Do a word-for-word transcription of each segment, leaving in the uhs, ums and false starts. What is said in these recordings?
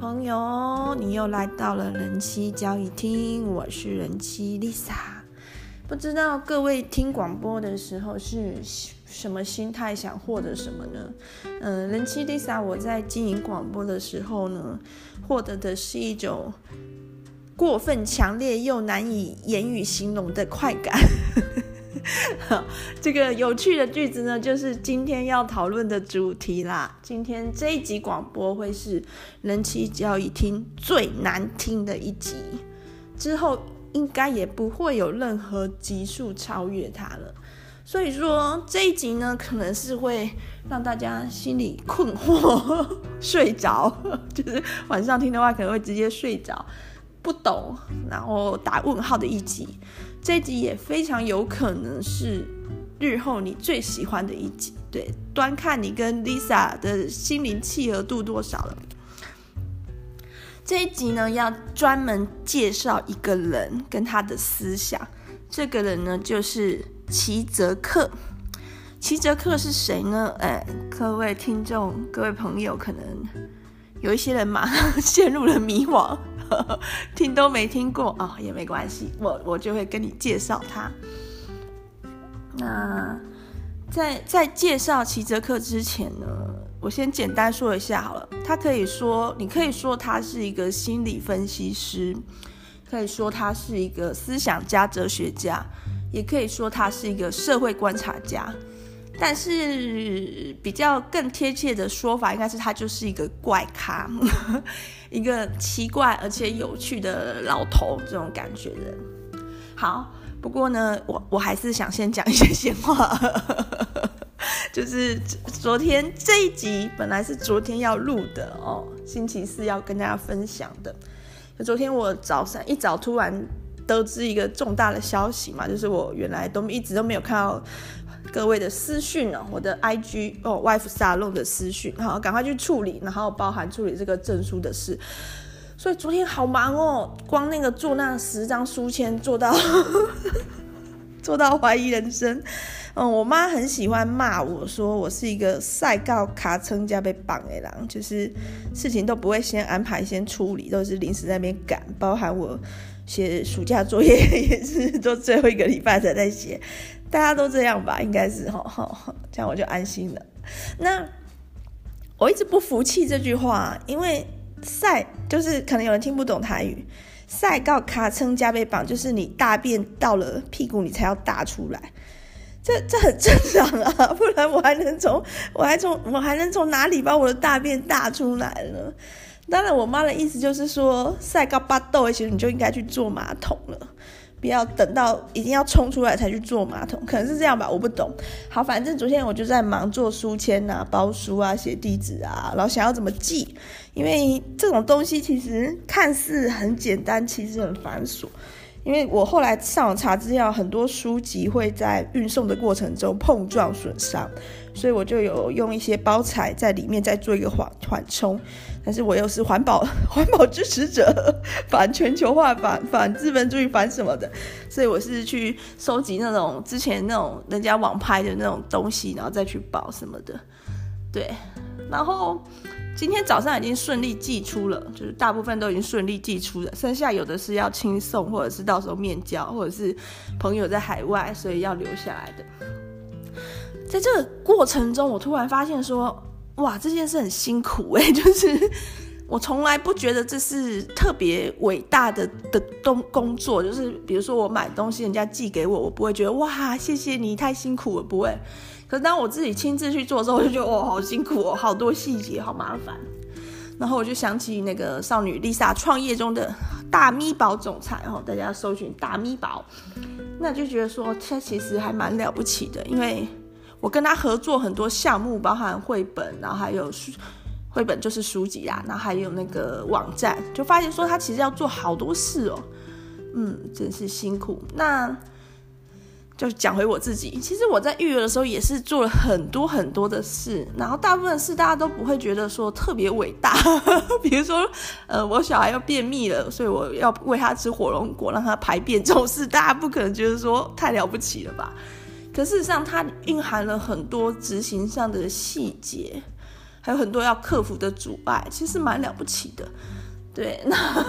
朋友，你又来到了人妻交易厅，我是人妻 Lisa。 不知道各位听广播的时候是什么心态，想获得什么呢？嗯，人妻 Lisa 我在经营广播的时候呢，获得的是一种过分强烈又难以言语形容的快感。这个有趣的句子呢，就是今天要讨论的主题啦。今天这一集广播会是人妻交易厅最难听的一集，之后应该也不会有任何集数超越它了。所以说这一集呢，可能是会让大家心里困惑睡着，就是晚上听的话可能会直接睡着，不懂，然后打问号的一集。这一集也非常有可能是日后你最喜欢的一集，对，端看你跟 Lisa 的心灵契合度多少了。这一集呢，要专门介绍一个人跟他的思想。这个人呢，就是齐泽克。齐泽克是谁呢？哎，各位听众、各位朋友，可能有一些人马上陷入了迷惘。听都没听过啊、哦，也没关系，我我就会跟你介绍他。那在在介绍齐泽克之前呢，我先简单说一下好了。他可以说，你可以说他是一个心理分析师，可以说他是一个思想家、哲学家，也可以说他是一个社会观察家。但是比较更贴切的说法应该是他就是一个怪咖，一个奇怪而且有趣的老头这种感觉的。好，不过呢，我我还是想先讲一些闲话。就是昨天这一集本来是昨天要录的哦，星期四要跟大家分享的。昨天我早上一早突然得知一个重大的消息嘛，就是我原来都一直都没有看到各位的私讯哦，我的 I G 哦 WIFE SALON 的私讯，好，赶快去处理，然后包含处理这个证书的事。所以昨天好忙哦，光那个做那十张书签做到做到怀疑人生。嗯，我妈很喜欢骂我说我是一个赛告卡称加被绑的人，就是事情都不会先安排先处理，都是临时在那边赶，包含我写暑假作业也是都最后一个礼拜才在写。大家都这样吧，应该是，这样我就安心了。那我一直不服气这句话，因为赛就是可能有人听不懂台语，赛到尻川加被绑就是你大便到了屁股你才要大出来，这这很正常啊，不然我还能从我还从我还能从哪里把我的大便大出来呢？当然我妈的意思就是说，赛到巴豆的时候你就应该去坐马桶了，不要等到一定要冲出来才去坐马桶，可能是这样吧，我不懂。好，反正昨天我就在忙做书签啊、包书啊、写地址啊，然后想要怎么寄，因为这种东西其实看似很简单，其实很繁琐。因为我后来上网查资料，很多书籍会在运送的过程中碰撞损伤，所以我就有用一些包材在里面再做一个缓缓冲。但是我又是环保环保支持者，反全球化、反反资本主义、反什么的，所以我是去收集那种之前那种人家网拍的那种东西，然后再去包什么的。对，然后今天早上已经顺利寄出了，就是大部分都已经顺利寄出了，剩下有的是要亲送，或者是到时候面交，或者是朋友在海外，所以要留下来的。在这个过程中，我突然发现说，哇，这件事很辛苦欸，就是我从来不觉得这是特别伟大的的工作，就是比如说我买东西人家寄给我，我不会觉得哇谢谢你太辛苦了，不会。可是当我自己亲自去做的时候，我就觉得哦好辛苦哦，好多细节，好麻烦。然后我就想起那个少女 Lisa 创业中的大咪宝总裁，大家搜寻大咪宝，那就觉得说他其实还蛮了不起的，因为我跟他合作很多项目，包含绘本，然后还有绘本就是书籍啊，然后还有那个网站，就发现说他其实要做好多事哦，嗯，真是辛苦。那就讲回我自己，其实我在育儿的时候也是做了很多很多的事，然后大部分事大家都不会觉得说特别伟大。比如说呃，我小孩要便秘了，所以我要喂他吃火龙果让他排便，这种事大家不可能觉得说太了不起了吧。可事实上它蕴含了很多执行上的细节，还有很多要克服的阻碍，其实蛮了不起的。对，那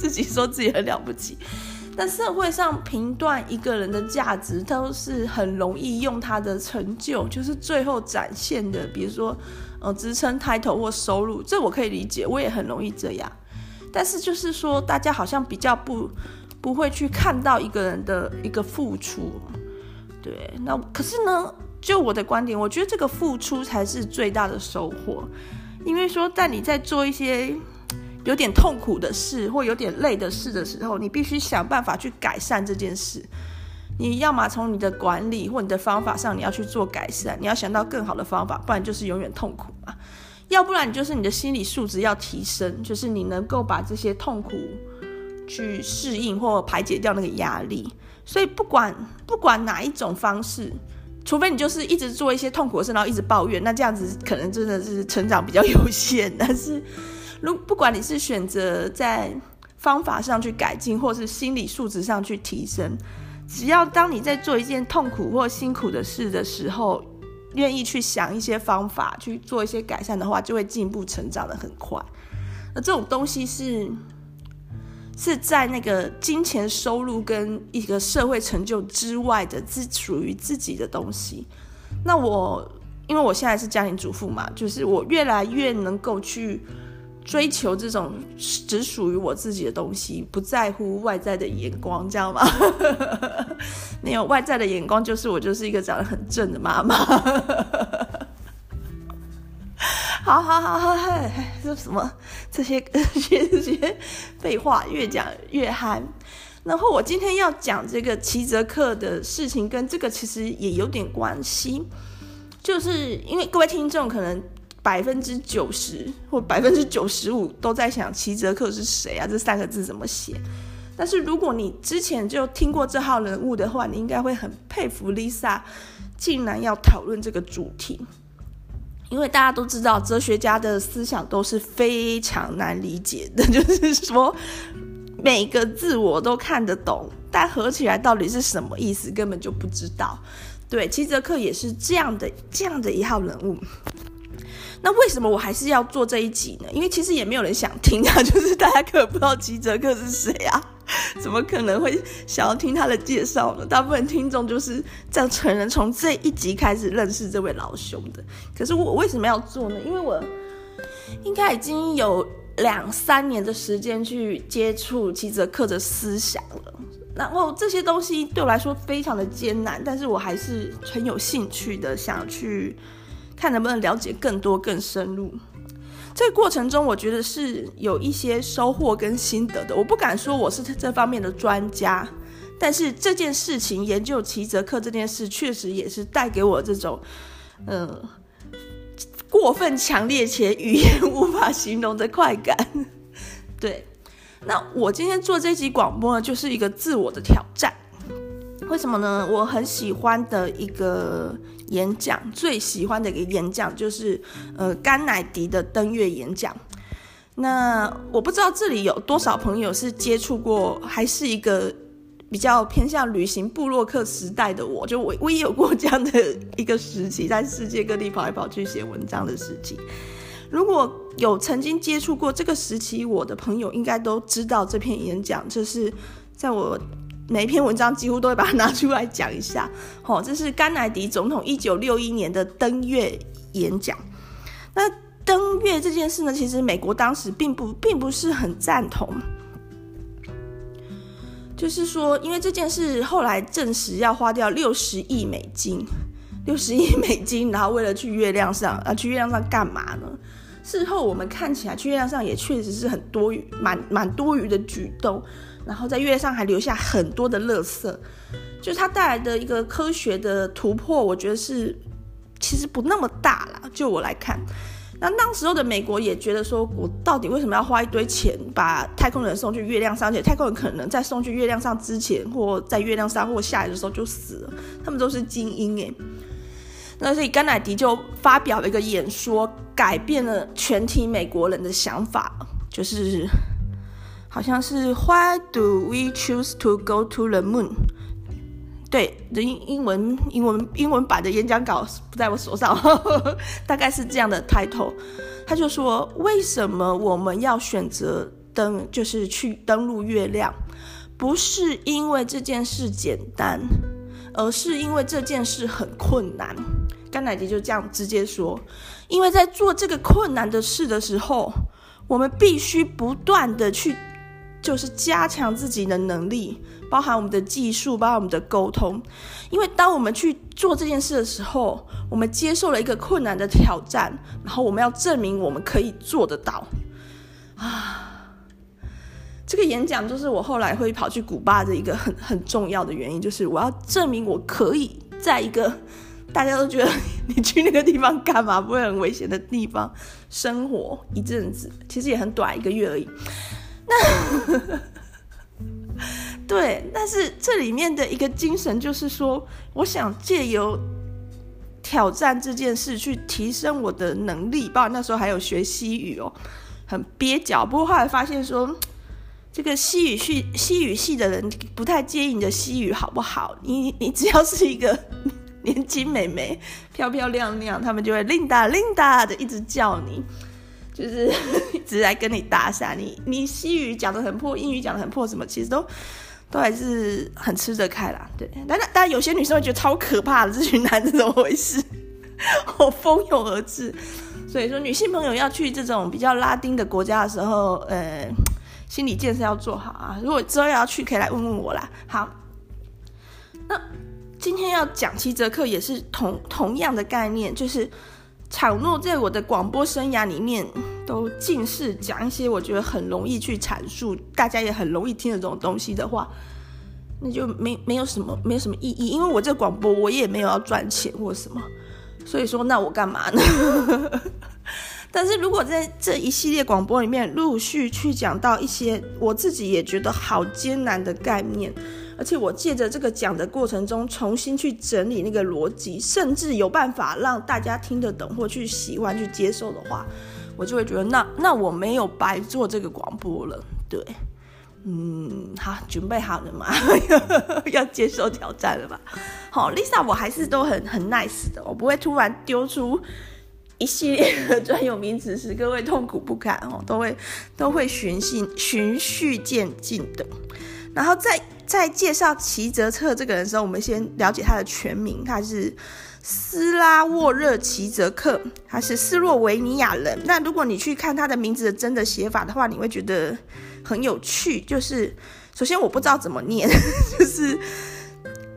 自己说自己很了不起，但社会上评断一个人的价值都是很容易用他的成就，就是最后展现的，比如说呃，职称 title 或收入，这我可以理解，我也很容易这样。但是就是说大家好像比较不不会去看到一个人的一个付出。对，那可是呢，就我的观点，我觉得这个付出才是最大的收获。因为说在你在做一些有点痛苦的事或有点累的事的时候，你必须想办法去改善这件事，你要嘛从你的管理或你的方法上你要去做改善，你要想到更好的方法，不然就是永远痛苦嘛。要不然你就是你的心理素质要提升，就是你能够把这些痛苦去适应或排解掉那个压力。所以不管不管哪一种方式，除非你就是一直做一些痛苦的事然后一直抱怨，那这样子可能真的是成长比较有限。但是如不管你是选择在方法上去改进或是心理素质上去提升，只要当你在做一件痛苦或辛苦的事的时候，愿意去想一些方法去做一些改善的话，就会进步成长得很快。那这种东西是是在那个金钱收入跟一个社会成就之外的，自属于自己的东西。那我因为我现在是家庭主妇嘛，就是我越来越能够去追求这种只属于我自己的东西，不在乎外在的眼光，这样吗？没有外在的眼光，就是我就是一个长得很正的妈妈。好好好好，这什么这些这些这些废话，越讲越憨。然后我今天要讲这个齐泽克的事情，跟这个其实也有点关系，就是因为各位听众可能百分之九十或百分之九十五都在想齐泽克是谁啊，这三个字怎么写。但是如果你之前就听过这号人物的话，你应该会很佩服 Lisa 竟然要讨论这个主题。因为大家都知道哲学家的思想都是非常难理解的，就是说每个字我都看得懂，但合起来到底是什么意思根本就不知道。对，齐泽克也是这样的这样的一号人物。那为什么我还是要做这一集呢？因为其实也没有人想听啊，就是大家可能不知道齐泽克是谁啊，怎么可能会想要听他的介绍呢？大部分听众就是这样，可能从这一集开始认识这位老兄的。可是我为什么要做呢？因为我应该已经有两三年的时间去接触齐泽克的思想了，然后这些东西对我来说非常的艰难，但是我还是很有兴趣的，想去看能不能了解更多更深入。这个过程中我觉得是有一些收获跟心得的，我不敢说我是这方面的专家，但是这件事情，研究齐泽克这件事，确实也是带给我这种呃，过分强烈且语言无法形容的快感。对，那我今天做这集广播呢，就是一个自我的挑战。为什么呢？我很喜欢的一个演讲，最喜欢的一个演讲就是呃甘乃迪的登月演讲。那我不知道这里有多少朋友是接触过，还是一个比较偏向旅行部落客时代的我，就我我也有过这样的一个时期，在世界各地跑来跑去写文章的时期。如果有曾经接触过这个时期我的朋友，应该都知道这篇演讲，就是在我每一篇文章几乎都会把它拿出来讲一下。哦，这是甘乃迪总统一九六一年的登月演讲。那登月这件事呢，其实美国当时并不并不是很赞同，就是说因为这件事后来证实要花掉六十亿美金，六十亿美金，然后为了去月亮上啊，去月亮上干嘛呢？事后我们看起来去月亮上也确实是很多余，蛮蛮多余的举动，然后在月上还留下很多的垃圾，就是它带来的一个科学的突破，我觉得是其实不那么大啦，就我来看。那当时候的美国也觉得说，我到底为什么要花一堆钱把太空人送去月亮上，而且太空人可能在送去月亮上之前或在月亮上或下来的时候就死了，他们都是精英耶。那所以甘乃迪就发表了一个演说，改变了全体美国人的想法，就是好像是 Why do we choose to go to the moon？对，英英文英文英文版的演讲稿不在我手上，呵呵，大概是这样的 title。 他就说，为什么我们要选择登就是去登陆月亮，不是因为这件事简单，而是因为这件事很困难。甘乃迪就这样直接说，因为在做这个困难的事的时候，我们必须不断的去就是加强自己的能力，包含我们的技术，包含我们的沟通。因为当我们去做这件事的时候，我们接受了一个困难的挑战，然后我们要证明我们可以做得到啊。这个演讲就是我后来会跑去古巴的一个很很重要的原因，就是我要证明我可以在一个大家都觉得你去那个地方干嘛，不会很危险的地方生活一阵子，其实也很短，一个月而已。那对，但是这里面的一个精神就是说，我想借由挑战这件事去提升我的能力，包括那时候还有学西语哦，很憋脚，不过后来发现说，这个西语系西语系的人不太介意你的西语好不好，你你只要是一个年轻美眉漂漂亮亮，他们就会 Linda Linda 的一直叫你，就是一直来跟你搭讪，你你西语讲得很破，英语讲得很破，什么其实都都还是很吃得开啦。对，但但有些女生会觉得超可怕的，这群男是怎么回事，我蜂拥而至。所以说女性朋友要去这种比较拉丁的国家的时候，呃，心理建设要做好啊，如果之后要去可以来问问我啦。好，那今天要讲齐泽克也是同同样的概念，就是场诺在我的广播生涯里面都尽是讲一些我觉得很容易去阐述，大家也很容易听得懂东西的话，那就没没有什么没有什么意义，因为我这广播我也没有要赚钱或什么，所以说那我干嘛呢？但是如果在这一系列广播里面陆续去讲到一些我自己也觉得好艰难的概念，而且我借着这个讲的过程中重新去整理那个逻辑，甚至有办法让大家听得懂或去喜欢去接受的话，我就会觉得那那我没有白做这个广播了。对，嗯，好，准备好了吗？要接受挑战了吧。好， Lisa 我还是都很很 nice 的，我不会突然丢出一系列的专有名词使各位痛苦不堪、哦、都会都会循序循序渐进的。然后在在介绍齐泽克这个人的时候，我们先了解他的全名，他是斯拉沃热齐泽克，他是斯洛维尼亚人。那如果你去看他的名字的真的写法的话，你会觉得很有趣，就是首先我不知道怎么念，就是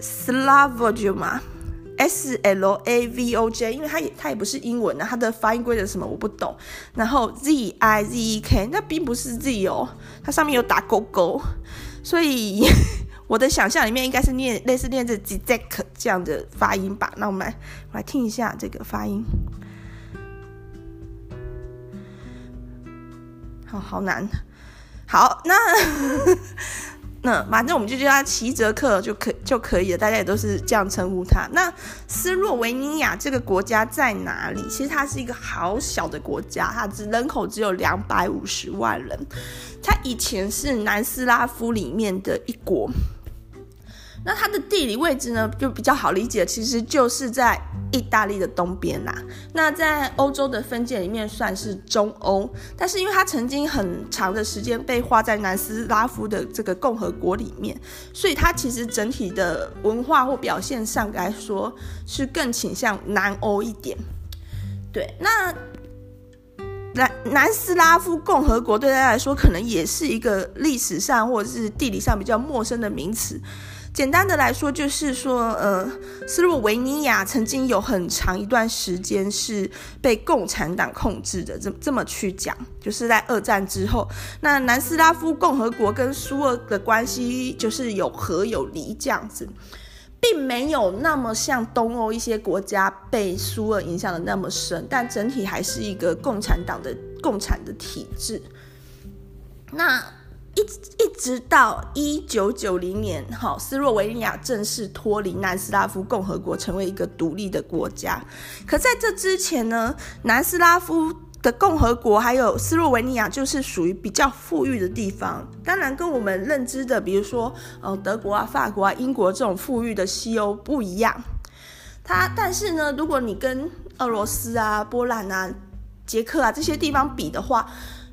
斯拉沃就嘛 S L A V O J， 因为他也他也不是英文啊，他的发音规则什么我不懂。然后 Z I Z E K 那并不是 Z 哦，它上面有打勾勾，所以我的想象里面应该是念类似念着 Zizek 这样的发音吧。那我们来我来听一下这个发音，好好难。好，那那反正我们就叫他齐泽克就可就可以了，大家也都是这样称呼他。那斯洛维尼亚这个国家在哪里？其实它是一个好小的国家，它只人口只有两百五十万人。它以前是南斯拉夫里面的一国。那它的地理位置呢，就比较好理解，其实就是在意大利的东边啦。那在欧洲的分界里面算是中欧，但是因为它曾经很长的时间被划在南斯拉夫的这个共和国里面，所以它其实整体的文化或表现上来说是更倾向南欧一点。对，那南南斯拉夫共和国对大家来说可能也是一个历史上或者是地理上比较陌生的名词。简单的来说就是说，呃，斯洛维尼亚曾经有很长一段时间是被共产党控制的，这这么去讲，就是在二战之后，那南斯拉夫共和国跟苏俄的关系就是有和有离这样子，并没有那么像东欧一些国家被苏俄影响的那么深，但整体还是一个共产党的共产的体制。那一, 一直到一九九零年，好，斯洛维尼亚正式脱离南斯拉夫共和国成为一个独立的国家。可在这之前呢，南斯拉夫的共和国还有斯洛文尼亚就是属于比较富裕的地方，当然跟我们认知的比如说、呃、德国啊法国啊英国这种富裕的西欧不一样。它但是呢如果你跟俄罗斯啊波兰啊捷克啊这些地方比的话，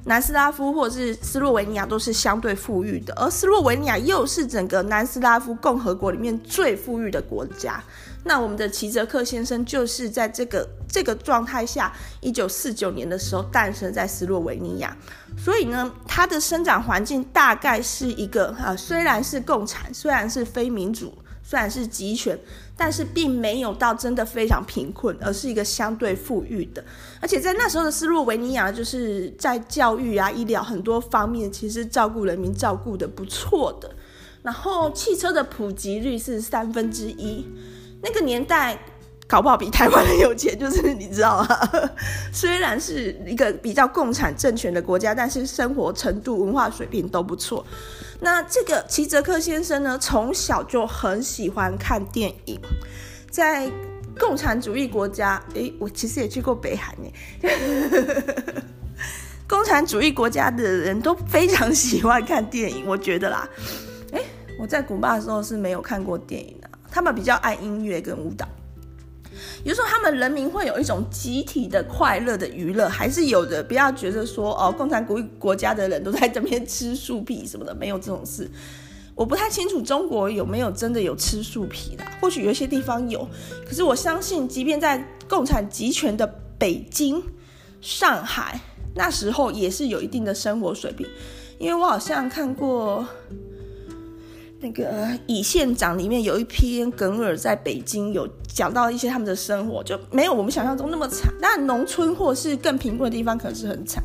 南斯拉夫或者是斯洛维尼亚都是相对富裕的，而斯洛维尼亚又是整个南斯拉夫共和国里面最富裕的国家。那我们的齐泽克先生就是在这个这个状态下一九四九年的时候诞生在斯洛维尼亚，所以呢他的生长环境大概是一个、啊、虽然是共产，虽然是非民主，虽然是集权，但是并没有到真的非常贫困，而是一个相对富裕的。而且在那时候的斯洛维尼亚就是在教育啊医疗很多方面其实照顾人民照顾的不错的，然后汽车的普及率是三分之一，那个年代搞不好比台湾人有钱，就是你知道啊虽然是一个比较共产政权的国家，但是生活程度文化水平都不错。那这个齐泽克先生呢从小就很喜欢看电影，在共产主义国家诶我其实也去过北韩共产主义国家的人都非常喜欢看电影，我觉得啦诶我在古巴的时候是没有看过电影的、啊、他们比较爱音乐跟舞蹈，有时候他们人民会有一种集体的快乐的娱乐还是有的，不要觉得说哦，共产主义国家的人都在这边吃树皮什么的，没有这种事。我不太清楚中国有没有真的有吃树皮啦，或许有些地方有，可是我相信即便在共产集权的北京上海那时候也是有一定的生活水平。因为我好像看过那个以县长里面有一篇耿尔在北京有讲到一些他们的生活，就没有我们想象中那么惨，但农村或是更贫困的地方可能是很惨，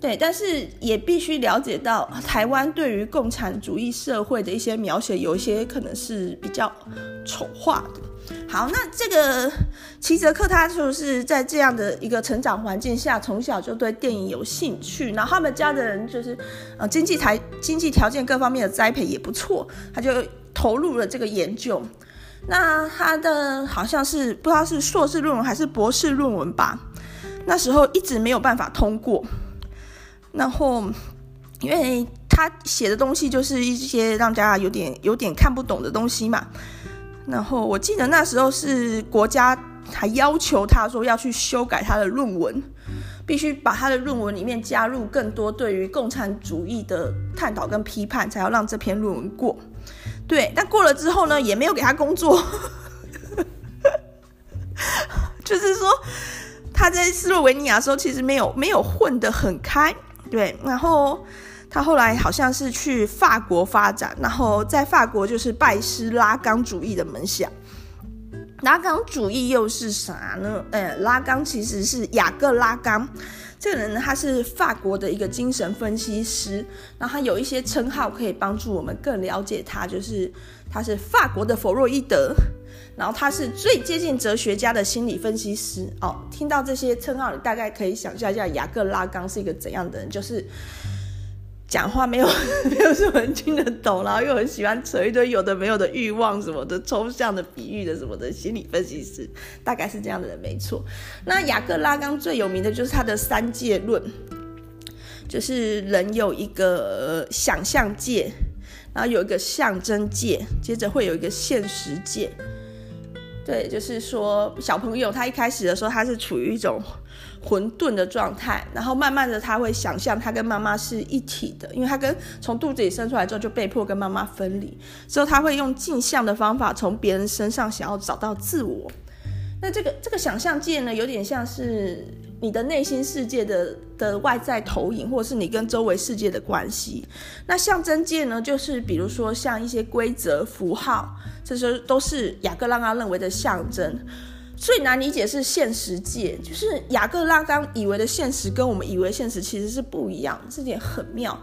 对，但是也必须了解到台湾对于共产主义社会的一些描写有一些可能是比较丑化的。好，那这个齐泽克他就是在这样的一个成长环境下从小就对电影有兴趣，然后他们家的人就是、呃、经济台经济条件各方面的栽培也不错，他就投入了这个研究。那他的好像是不知道是硕士论文还是博士论文吧，那时候一直没有办法通过，然后因为他写的东西就是一些让大家有点有点看不懂的东西嘛，然后我记得那时候是国家还要求他说要去修改他的论文，必须把他的论文里面加入更多对于共产主义的探讨跟批判，才要让这篇论文过。对，但过了之后呢也没有给他工作就是说他在斯洛维尼亚的时候其实没有没有混得很开，对，然后他后来好像是去法国发展，然后在法国就是拜师拉冈主义的门下。拉冈主义又是啥呢、哎、拉冈其实是雅各拉冈这个人呢，他是法国的一个精神分析师，然后他有一些称号可以帮助我们更了解他，就是他是法国的弗洛伊德，然后他是最接近哲学家的心理分析师、哦、听到这些称号你大概可以想象一下雅各拉冈是一个怎样的人，就是讲话没有没有什么人听得懂，然后又很喜欢扯一堆有的没有的欲望什么的抽象的比喻的什么的心理分析师，大概是这样的人没错。那雅各拉冈最有名的就是他的三界论，就是人有一个想象界，然后有一个象征界，接着会有一个现实界。对，就是说小朋友他一开始的时候他是处于一种混沌的状态，然后慢慢的他会想象他跟妈妈是一体的，因为他跟从肚子里生出来之后就被迫跟妈妈分离，之后他会用镜像的方法从别人身上想要找到自我。那这个这个想象界呢有点像是你的内心世界的的外在投影，或是你跟周围世界的关系。那象征界呢就是比如说像一些规则符号，这些都是雅各拉冈认为的象征。最难理解是现实界，就是雅各拉冈以为的现实跟我们以为现实其实是不一样，这点很妙，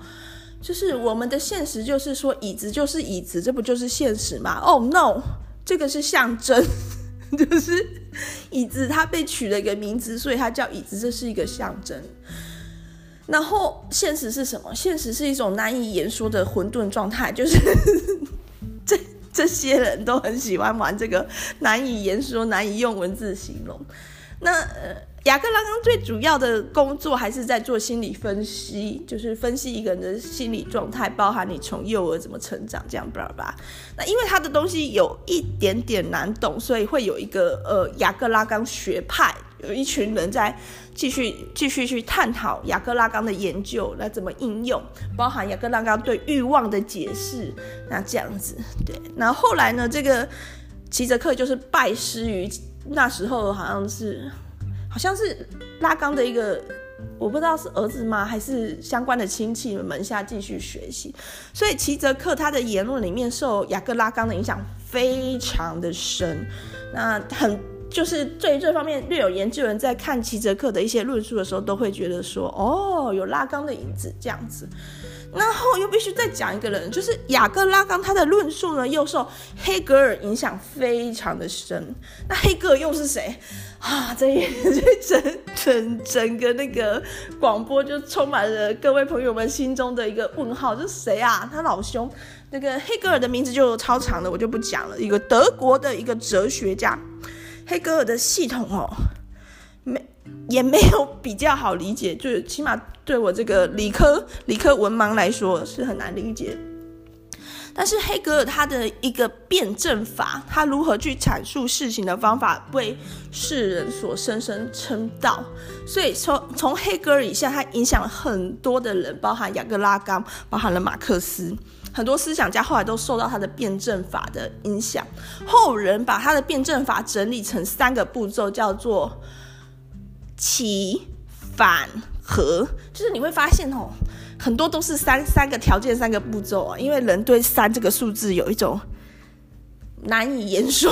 就是我们的现实就是说椅子就是椅子，这不就是现实吗？ Oh no， 这个是象征就是椅子它被取了一个名字，所以它叫椅子，这是一个象征。然后现实是什么？现实是一种难以言说的混沌状态，就是这这些人都很喜欢玩这个难以言说难以用文字形容。那、呃、雅各拉冈最主要的工作还是在做心理分析，就是分析一个人的心理状态，包含你从幼儿怎么成长这样吧吧。那因为他的东西有一点点难懂，所以会有一个呃雅各拉冈学派，有一群人在继续继续去探讨雅各拉冈的研究，那怎么应用，包含雅各拉冈对欲望的解释，那这样子对。然后后来呢，这个齐泽克就是拜师于那时候好像是。好像是拉冈的一个，我不知道是儿子吗，还是相关的亲戚门下继续学习。所以齐泽克他的言论里面受雅各拉冈的影响非常的深。那很就是对这方面略有研究人在看齐泽克的一些论述的时候，都会觉得说，哦，有拉冈的影子这样子。然后又必须再讲一个人，就是雅各拉冈他的论述呢又受黑格尔影响非常的深。那黑格尔又是谁啊？这一整整整个那个广播就充满了各位朋友们心中的一个问号，就是谁啊？他老兄那个黑格尔的名字就超长了，我就不讲了。一个德国的一个哲学家，黑格尔的系统哦，没也没有比较好理解，就是起码对我这个理科理科文盲来说是很难理解。但是黑格尔他的一个辩证法，他如何去阐述事情的方法为世人所深深称道。所以从从黑格尔以下，他影响了很多的人，包含雅各拉冈，包含了马克思，很多思想家后来都受到他的辩证法的影响。后人把他的辩证法整理成三个步骤，叫做起、反、合，就是你会发现哦，很多都是三三个条件、三个步骤啊，因为人对三这个数字有一种难以言说，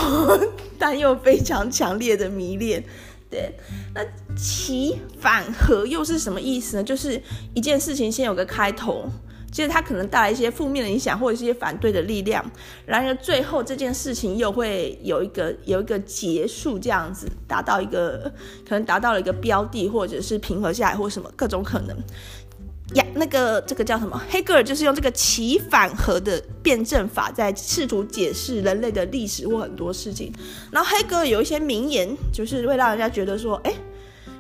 但又非常强烈的迷恋。对，那起、反、合又是什么意思呢？就是一件事情先有个开头。接着它可能带来一些负面的影响或者一些反对的力量，然而最后这件事情又会有一个有一个结束，这样子达到一个可能达到了一个标的，或者是平和下来或什么各种可能呀。那个这个叫什么？黑格尔就是用这个起反合的辩证法在试图解释人类的历史或很多事情。然后黑格尔有一些名言，就是会让人家觉得说，哎，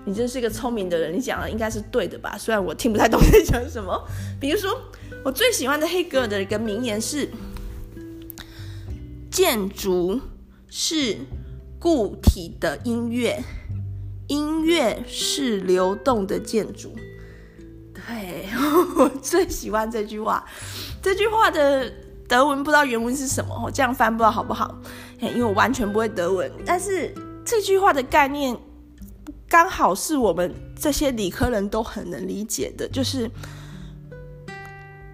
你真是一个聪明的人，你讲的应该是对的吧？虽然我听不太懂在讲什么。比如说，我最喜欢的黑格尔的一个名言是：建筑是固体的音乐，音乐是流动的建筑。对，我最喜欢这句话。这句话的德文不知道原文是什么，我这样翻不知道好不好，因为我完全不会德文。但是这句话的概念刚好是我们这些理科人都很能理解的，就是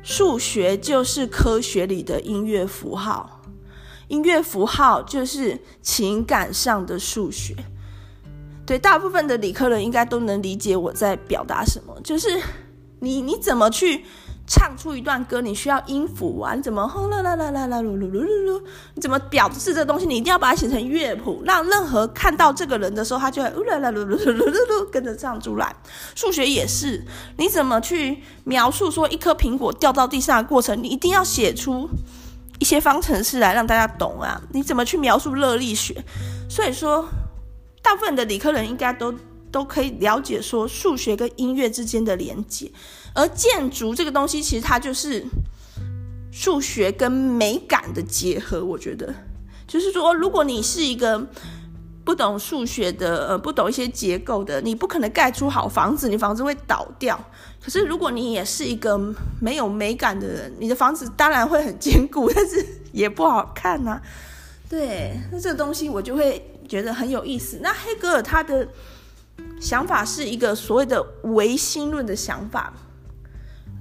数学就是科学里的音乐符号，音乐符号就是情感上的数学。对，大部分的理科人应该都能理解我在表达什么，就是你你怎么去唱出一段歌，你需要音符啊，你怎么啦啦啦啦啦噜噜噜噜，你怎么表示这东西，你一定要把它写成乐谱，让任何看到这个人的时候，他就会啦啦噜噜噜噜噜跟着唱出来。数学也是，你怎么去描述说一颗苹果掉到地上的过程，你一定要写出一些方程式来让大家懂啊。你怎么去描述热力学？所以说，大部分的理科人应该都都可以了解说数学跟音乐之间的连结。而建筑这个东西其实它就是数学跟美感的结合。我觉得就是说，如果你是一个不懂数学的、呃、不懂一些结构的，你不可能盖出好房子，你房子会倒掉。可是如果你也是一个没有美感的人，你的房子当然会很坚固，但是也不好看啊。对，那这个东西我就会觉得很有意思。那黑格尔他的想法是一个所谓的唯心论的想法，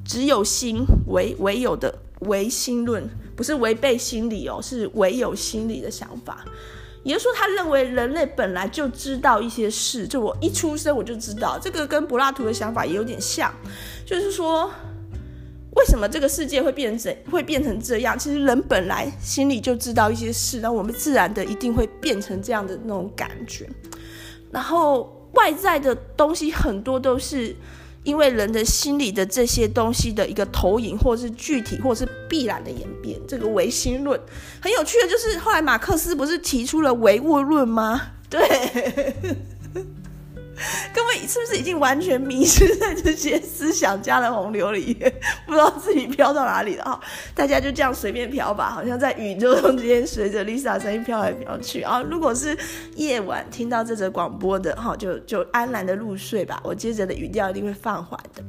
只有心，唯唯有的唯心论，不是违背心理哦，是唯有心理的想法。也就是说，他认为人类本来就知道一些事，就我一出生我就知道，这个跟柏拉图的想法也有点像。就是说，为什么这个世界会变成会变成这样？其实人本来心里就知道一些事，那我们自然的一定会变成这样的那种感觉。然后外在的东西很多都是因为人的心理的这些东西的一个投影，或是具体，或是必然的演变。这个唯心论很有趣的就是，后来马克思不是提出了唯物论吗？对各位是不是已经完全迷失在这些思想家的洪流里，不知道自己飘到哪里了？大家就这样随便飘吧，好像在宇宙中间随着 Lisa 声音飘来飘去啊。如果是夜晚听到这则广播的，就就安然的入睡吧，我接着的语调一定会放缓的。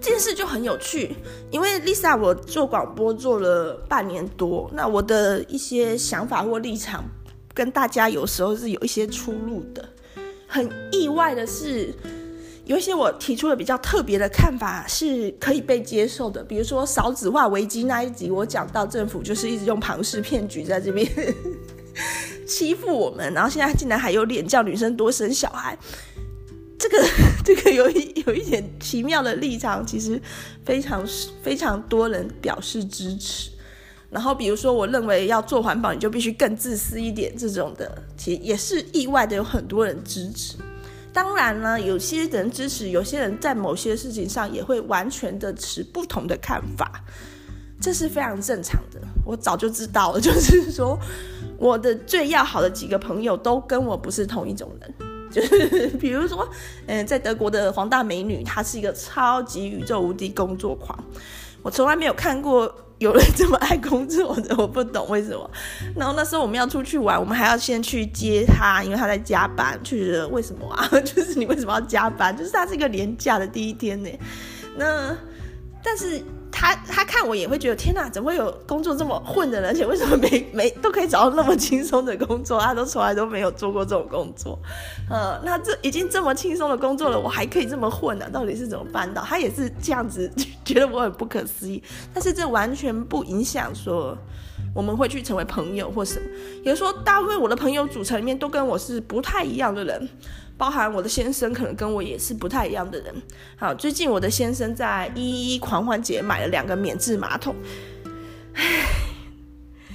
这件事就很有趣，因为 Lisa 我做广播做了半年多，那我的一些想法或立场跟大家有时候是有一些出入的。很意外的是，有一些我提出了比较特别的看法是可以被接受的，比如说少子化危机那一集，我讲到政府就是一直用庞氏骗局在这边欺负我们，然后现在竟然还有脸叫女生多生小孩，这个这个有一有一点奇妙的立场，其实非常非常多人表示支持。然后比如说我认为要做环保你就必须更自私一点，这种的其实也是意外的有很多人支持。当然呢，有些人支持，有些人在某些事情上也会完全的持不同的看法，这是非常正常的。我早就知道了，就是说我的最要好的几个朋友都跟我不是同一种人，就是比如说、呃、在德国的黄大美女，她是一个超级宇宙无敌工作狂，我从来没有看过有人这么爱工作的，我不懂为什么。然后那时候我们要出去玩，我们还要先去接她，因为她在加班，就觉得为什么啊，就是你为什么要加班，就是她是一个连假的第一天呢。那但是他他看我也会觉得天哪，怎么会有工作这么混的人，而且为什么没没都可以找到那么轻松的工作，他都从来都没有做过这种工作。呃，那这已经这么轻松的工作了，我还可以这么混啊，到底是怎么办到？他也是这样子觉得我很不可思议，但是这完全不影响说我们会去成为朋友或什么。也就是说大部分我的朋友组成里面都跟我是不太一样的人，包含我的先生可能跟我也是不太一样的人。好，最近我的先生在一一狂欢节买了两个免治马桶，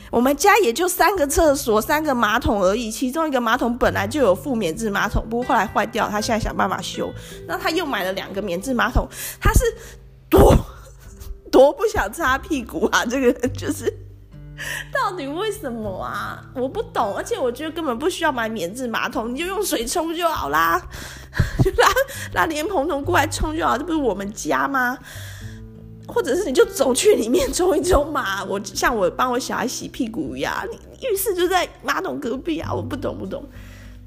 我们家也就三个厕所三个马桶而已，其中一个马桶本来就有附免治马桶，不过后来坏掉，他现在想办法修，那他又买了两个免治马桶，他是多多不想擦屁股啊，这个就是到底为什么啊？我不懂，而且我觉得根本不需要买免治马桶，你就用水冲就好啦，就拉拉莲蓬头过来冲就好，这不是我们家吗？或者是你就走去里面冲一冲嘛。我像我帮我小孩洗屁股呀，你浴室就在马桶隔壁啊，我不懂不懂。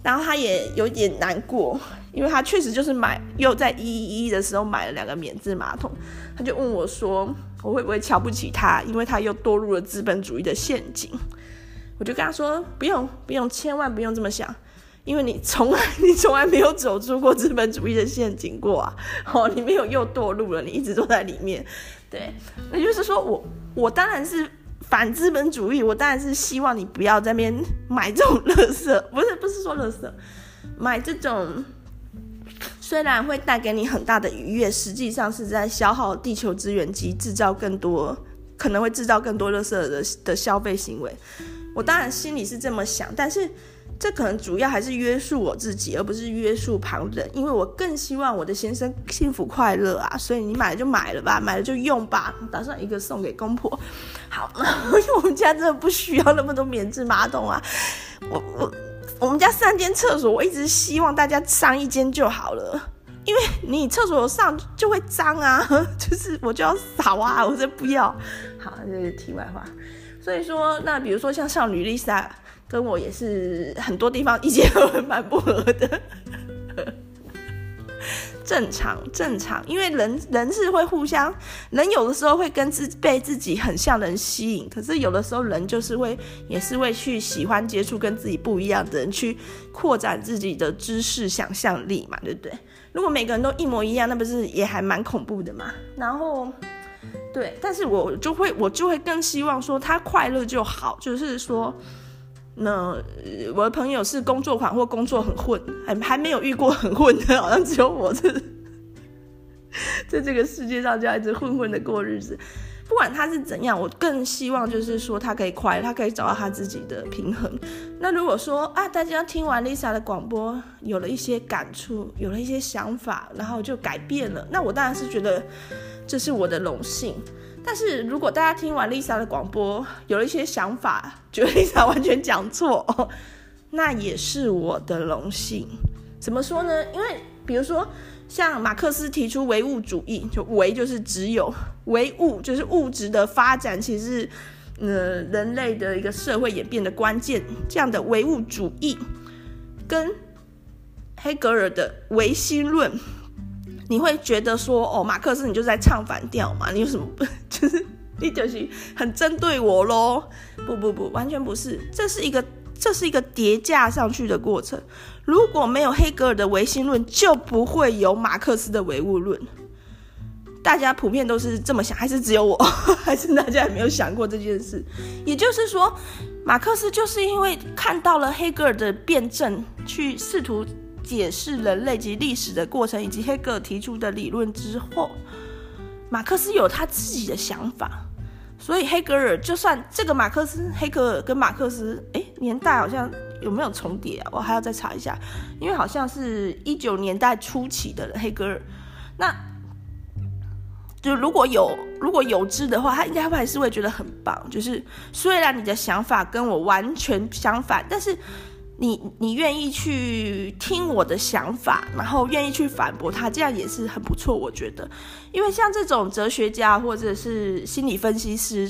然后他也有点难过，因为他确实就是买又在一一一的时候买了两个免治马桶，他就问我说我会不会瞧不起他，因为他又堕入了资本主义的陷阱。我就跟他说不用不用，千万不用这么想，因为你从来你从来没有走出过资本主义的陷阱过啊、哦、你没有又堕入了，你一直都在里面。对，那就是说我我当然是反资本主义，我当然是希望你不要在那边买这种垃圾，不是不是说垃圾，买这种虽然会带给你很大的愉悦，实际上是在消耗地球资源及制造更多可能会制造更多垃圾 的, 的消费行为。我当然心里是这么想，但是这可能主要还是约束我自己，而不是约束旁人，因为我更希望我的先生幸福快乐啊，所以你买了就买了吧，买了就用吧，打算一个送给公婆。好，因为我们家真的不需要那么多免治马桶啊，我我我们家三间厕所，我一直希望大家上一间就好了，因为你厕所上就会脏啊，就是我就要扫啊，我真不要。好，这是题外话。所以说，那比如说像少女 Lisa 跟我也是很多地方意见都蛮不合的，正常正常，因为人人是会互相，人有的时候会跟自被自己很像人吸引，可是有的时候人就是会也是会去喜欢接触跟自己不一样的人，去扩展自己的知识想象力嘛，对不对？如果每个人都一模一样，那不是也还蛮恐怖的嘛。然后对，但是我就会我就会更希望说他快乐就好，就是说那我的朋友是工作狂或工作很混，还没有遇过很混的，好像只有我这在这个世界上就要一直混混的过日子。不管他是怎样，我更希望就是说他可以快乐，他可以找到他自己的平衡。那如果说啊，大家听完 Lisa 的广播有了一些感触，有了一些想法，然后就改变了，那我当然是觉得这是我的荣幸。但是如果大家听完 Lisa 的广播有了一些想法，觉得 Lisa 完全讲错，那也是我的荣幸。怎么说呢？因为比如说像马克思提出唯物主义，就唯就是只有，唯物就是物质的发展其实是、呃、人类的一个社会演变的关键，这样的唯物主义跟黑格尔的唯心论，你会觉得说哦，马克思你就是在唱反调嘛，你有什么就是你就是很针对我咯，不不不，完全不是，这是一个这是一个叠加上去的过程。如果没有黑格尔的唯心论，就不会有马克思的唯物论。大家普遍都是这么想，还是只有我，还是大家也没有想过这件事？也就是说，马克思就是因为看到了黑格尔的辩证，去试图解释人类及历史的过程，以及黑格尔提出的理论之后，马克思有他自己的想法。所以黑格尔就算这个马克思，黑格尔跟马克思哎年代好像有没有重叠啊？我还要再查一下，因为好像是十九年代初期的黑格尔。那就如果有如果有知的话，他应该还是会觉得很棒。就是虽然你的想法跟我完全相反，但是你你愿意去听我的想法，然后愿意去反驳他，这样也是很不错，我觉得。因为像这种哲学家或者是心理分析师，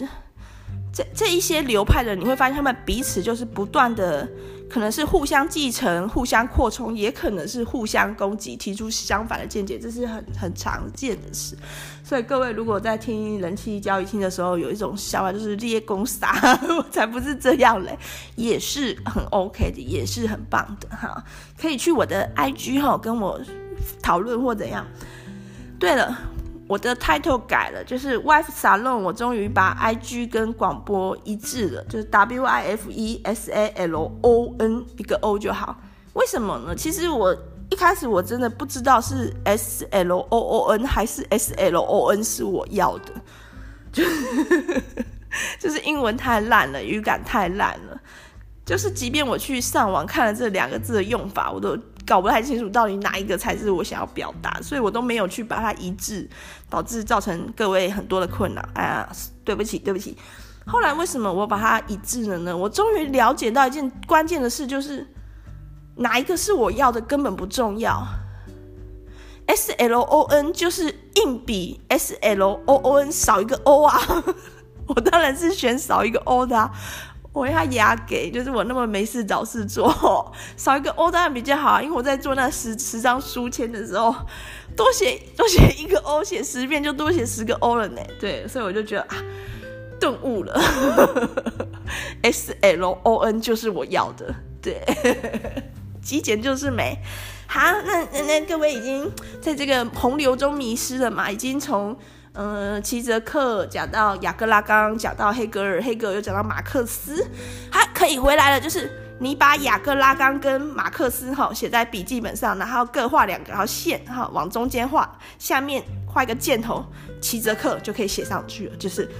这这一些流派的人，你会发现他们彼此就是不断的，可能是互相继承、互相扩充，也可能是互相攻击，提出相反的见解，这是很很常见的事。所以各位如果在听人气交易厅的时候，有一种想法就是猎公杀，我才不是这样嘞，也是很 OK 的，也是很棒的哈。可以去我的 I G 哈，跟我讨论或怎样。对了，我的 title 改了，就是 WIFE SALON， 我终于把 I G 跟广播一致了，就是 W I F E S A L O N 一个 O 就好。为什么呢？其实我一开始我真的不知道是 S L O O N 还是 S L O N 是我要的，就是就是英文太烂了，语感太烂了，就是即便我去上网看了这两个字的用法，我都搞不太清楚到底哪一个才是我想要表达，所以我都没有去把它一致，导致造成各位很多的困扰。哎呀，对不起对不起。后来为什么我把它一致了呢？我终于了解到一件关键的事，就是哪一个是我要的根本不重要。S L O N 就是硬比 S L O O N 少一个 O 啊，我当然是选少一个 O 的啊，我要压给，就是我那么没事找事做，少一个 O 当然比较好啊，因为我在做那十十张书签的时候，多写多写一个 O， 写十遍就多写十个 O 了呢。对，所以我就觉得啊，顿悟了，S L O N 就是我要的，对。极简就是美。好，那 那, 那各位已经在这个洪流中迷失了嘛？已经从呃齐泽克讲到雅各拉冈，讲到黑格尔，黑格尔又讲到马克思，他可以回来了。就是你把雅各拉冈跟马克思哈写在笔记本上，然后各画两条线哈，往中间画，下面画一个箭头，齐泽克就可以写上去了。就是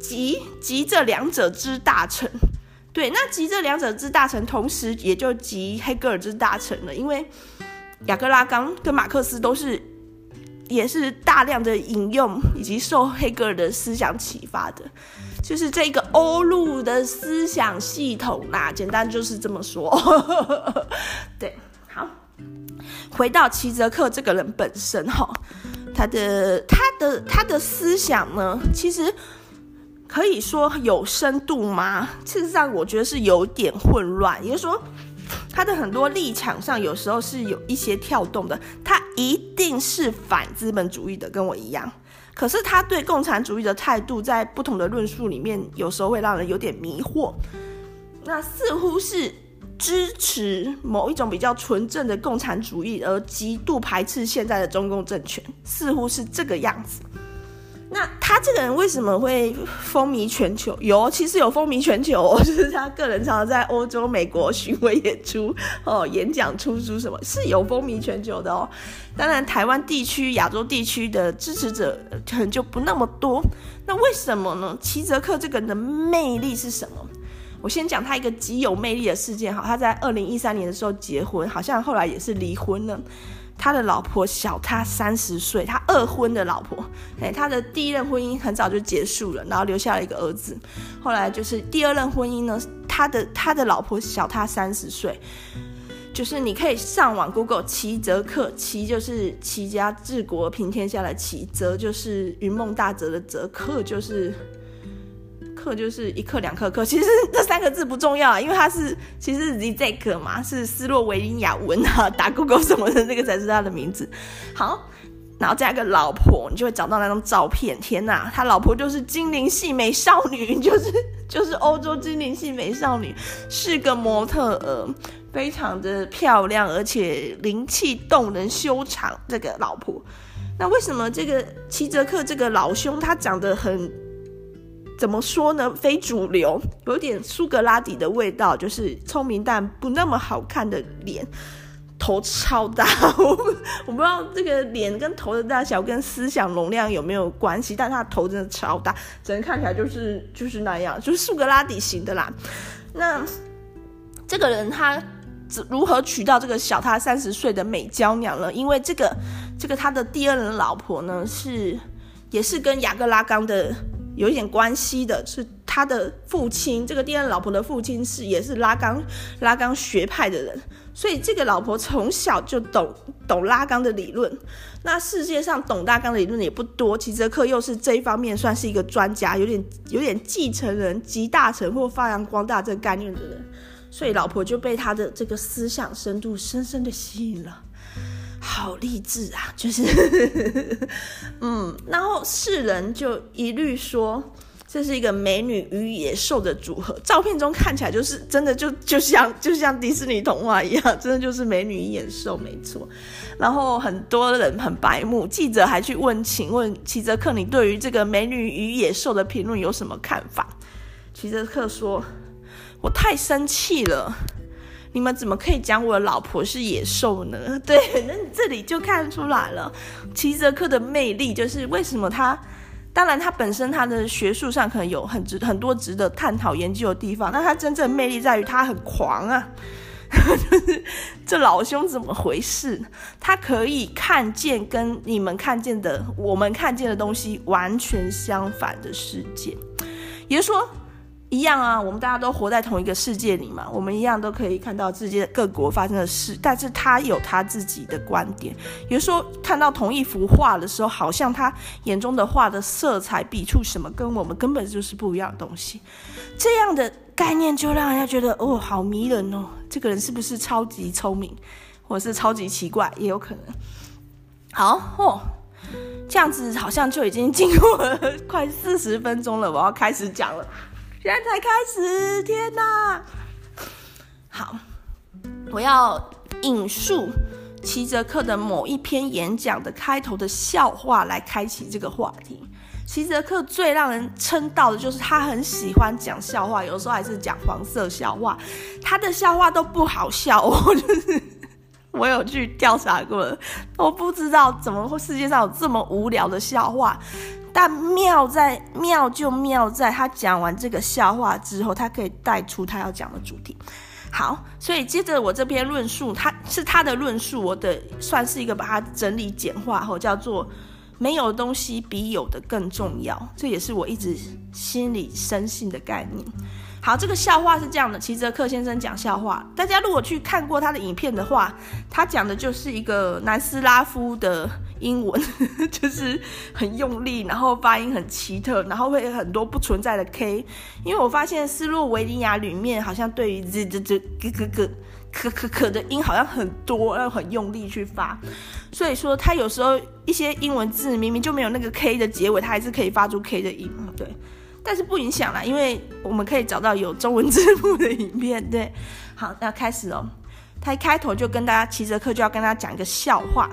集集这两者之大成。对，那集这两者之大成，同时也就集黑格尔之大成了，因为雅各拉冈跟马克思都是也是大量的引用以及受黑格尔的思想启发的，就是这个欧陆的思想系统啦，简单就是这么说。对，好，回到齐泽克这个人本身哈，他的他的他的思想呢，其实。可以说有深度吗？事实上我觉得是有点混乱，也就是说他的很多立场上有时候是有一些跳动的，他一定是反资本主义的，跟我一样，可是他对共产主义的态度在不同的论述里面有时候会让人有点迷惑，那似乎是支持某一种比较纯正的共产主义而极度排斥现在的中共政权，似乎是这个样子。那他这个人为什么会风靡全球？有，其实有风靡全球、哦，就是他个人常常在欧洲、美国巡回演出、哦，演讲、出书什么，是有风靡全球的哦。当然，台湾地区、亚洲地区的支持者可能就不那么多。那为什么呢？齐泽克这个人的魅力是什么？我先讲他一个极有魅力的事件。好，他在二零一三年的时候结婚，好像后来也是离婚了。他的老婆小他三十岁，他二婚的老婆、欸，他的第一任婚姻很早就结束了，然后留下了一个儿子。后来就是第二任婚姻呢，他的他的老婆小他三十岁，就是你可以上网 Google 齐泽克，齐就是齐家治国平天下的齐，泽就是云梦大泽的泽，克就是克就是一克两克克，其实这三个字不重要、啊、因为它是其实是 Zizek 嘛，是斯洛维尼亚文啊，打 Google 什么的那个才是他的名字。好，然后加一个老婆，你就会找到那张照片。天哪，他老婆就是精灵系美少女，就是就是欧洲精灵系美少女，是个模特儿，非常的漂亮，而且灵气动人修长。这个老婆，那为什么这个齐泽克这个老兄他长得很，怎么说呢，非主流，有点苏格拉底的味道，就是聪明但不那么好看的脸，头超大，我不知道这个脸跟头的大小跟思想容量有没有关系，但他的头真的超大，整个看起来就是就是那样，就是苏格拉底型的啦。那这个人他如何娶到这个小他三十岁的美娇娘呢？因为这个这个他的第二任老婆呢，是也是跟雅各拉冈的有一点关系的，是他的父亲，这个第二老婆的父亲是也是拉冈拉冈学派的人，所以这个老婆从小就懂懂拉冈的理论。那世界上懂拉冈的理论也不多，齐泽克又是这一方面算是一个专家，有点有点继承人、集大成或发扬光大这个概念的人，所以老婆就被他的这个思想深度深深的吸引了。好励志啊，就是嗯，然后世人就一律说这是一个美女与野兽的组合，照片中看起来就是真的就就像就像迪士尼童话一样，真的就是美女与野兽，没错。然后很多人很白目，记者还去问请问齐泽克你对于这个美女与野兽的评论有什么看法？齐泽克说，我太生气了，你们怎么可以讲我的老婆是野兽呢？对，那这里就看出来了齐泽克的魅力，就是为什么他，当然他本身他的学术上可能有 很, 很多值得探讨研究的地方，那他真正魅力在于他很狂啊这老兄怎么回事，他可以看见跟你们看见的我们看见的东西完全相反的世界，也就是说一样啊，我们大家都活在同一个世界里嘛，我们一样都可以看到世界各国发生的事，但是他有他自己的观点。有时候看到同一幅画的时候，好像他眼中的画的色彩、笔触什么，跟我们根本就是不一样的东西。这样的概念就让人家觉得哦，好迷人哦，这个人是不是超级聪明，或者是超级奇怪，也有可能。好哦。这样子好像就已经经过了快四十分钟了，我要开始讲了。现在才开始，天哪！好，我要引述齐泽克的某一篇演讲的开头的笑话来开启这个话题。齐泽克最让人称道的就是他很喜欢讲笑话，有时候还是讲黄色笑话，他的笑话都不好笑哦，就是我有去调查过了，我不知道怎么会世界上有这么无聊的笑话。但妙在妙就妙在他讲完这个笑话之后，他可以带出他要讲的主题。好，所以接着我这篇论述，他是他的论述，我的算是一个把它整理简化后，叫做没有东西比有的更重要，这也是我一直心里深信的概念。好，这个笑话是这样的，齐泽克先生讲笑话，大家如果去看过他的影片的话，他讲的就是一个南斯拉夫的英文就是很用力，然后发音很奇特，然后会有很多不存在的 K， 因为我发现斯洛维尼亚里面好像对于这这这这这这可可可的音好像很多，要很用力去发，所以说他有时候一些英文字明明就没有那个 K 的结尾，他还是可以发出 K 的音，对，但是不影响啦，因为我们可以找到有中文字幕的影片，对。好，那开始哦。他一开头就跟大家，齐泽克就要跟他讲一个笑话，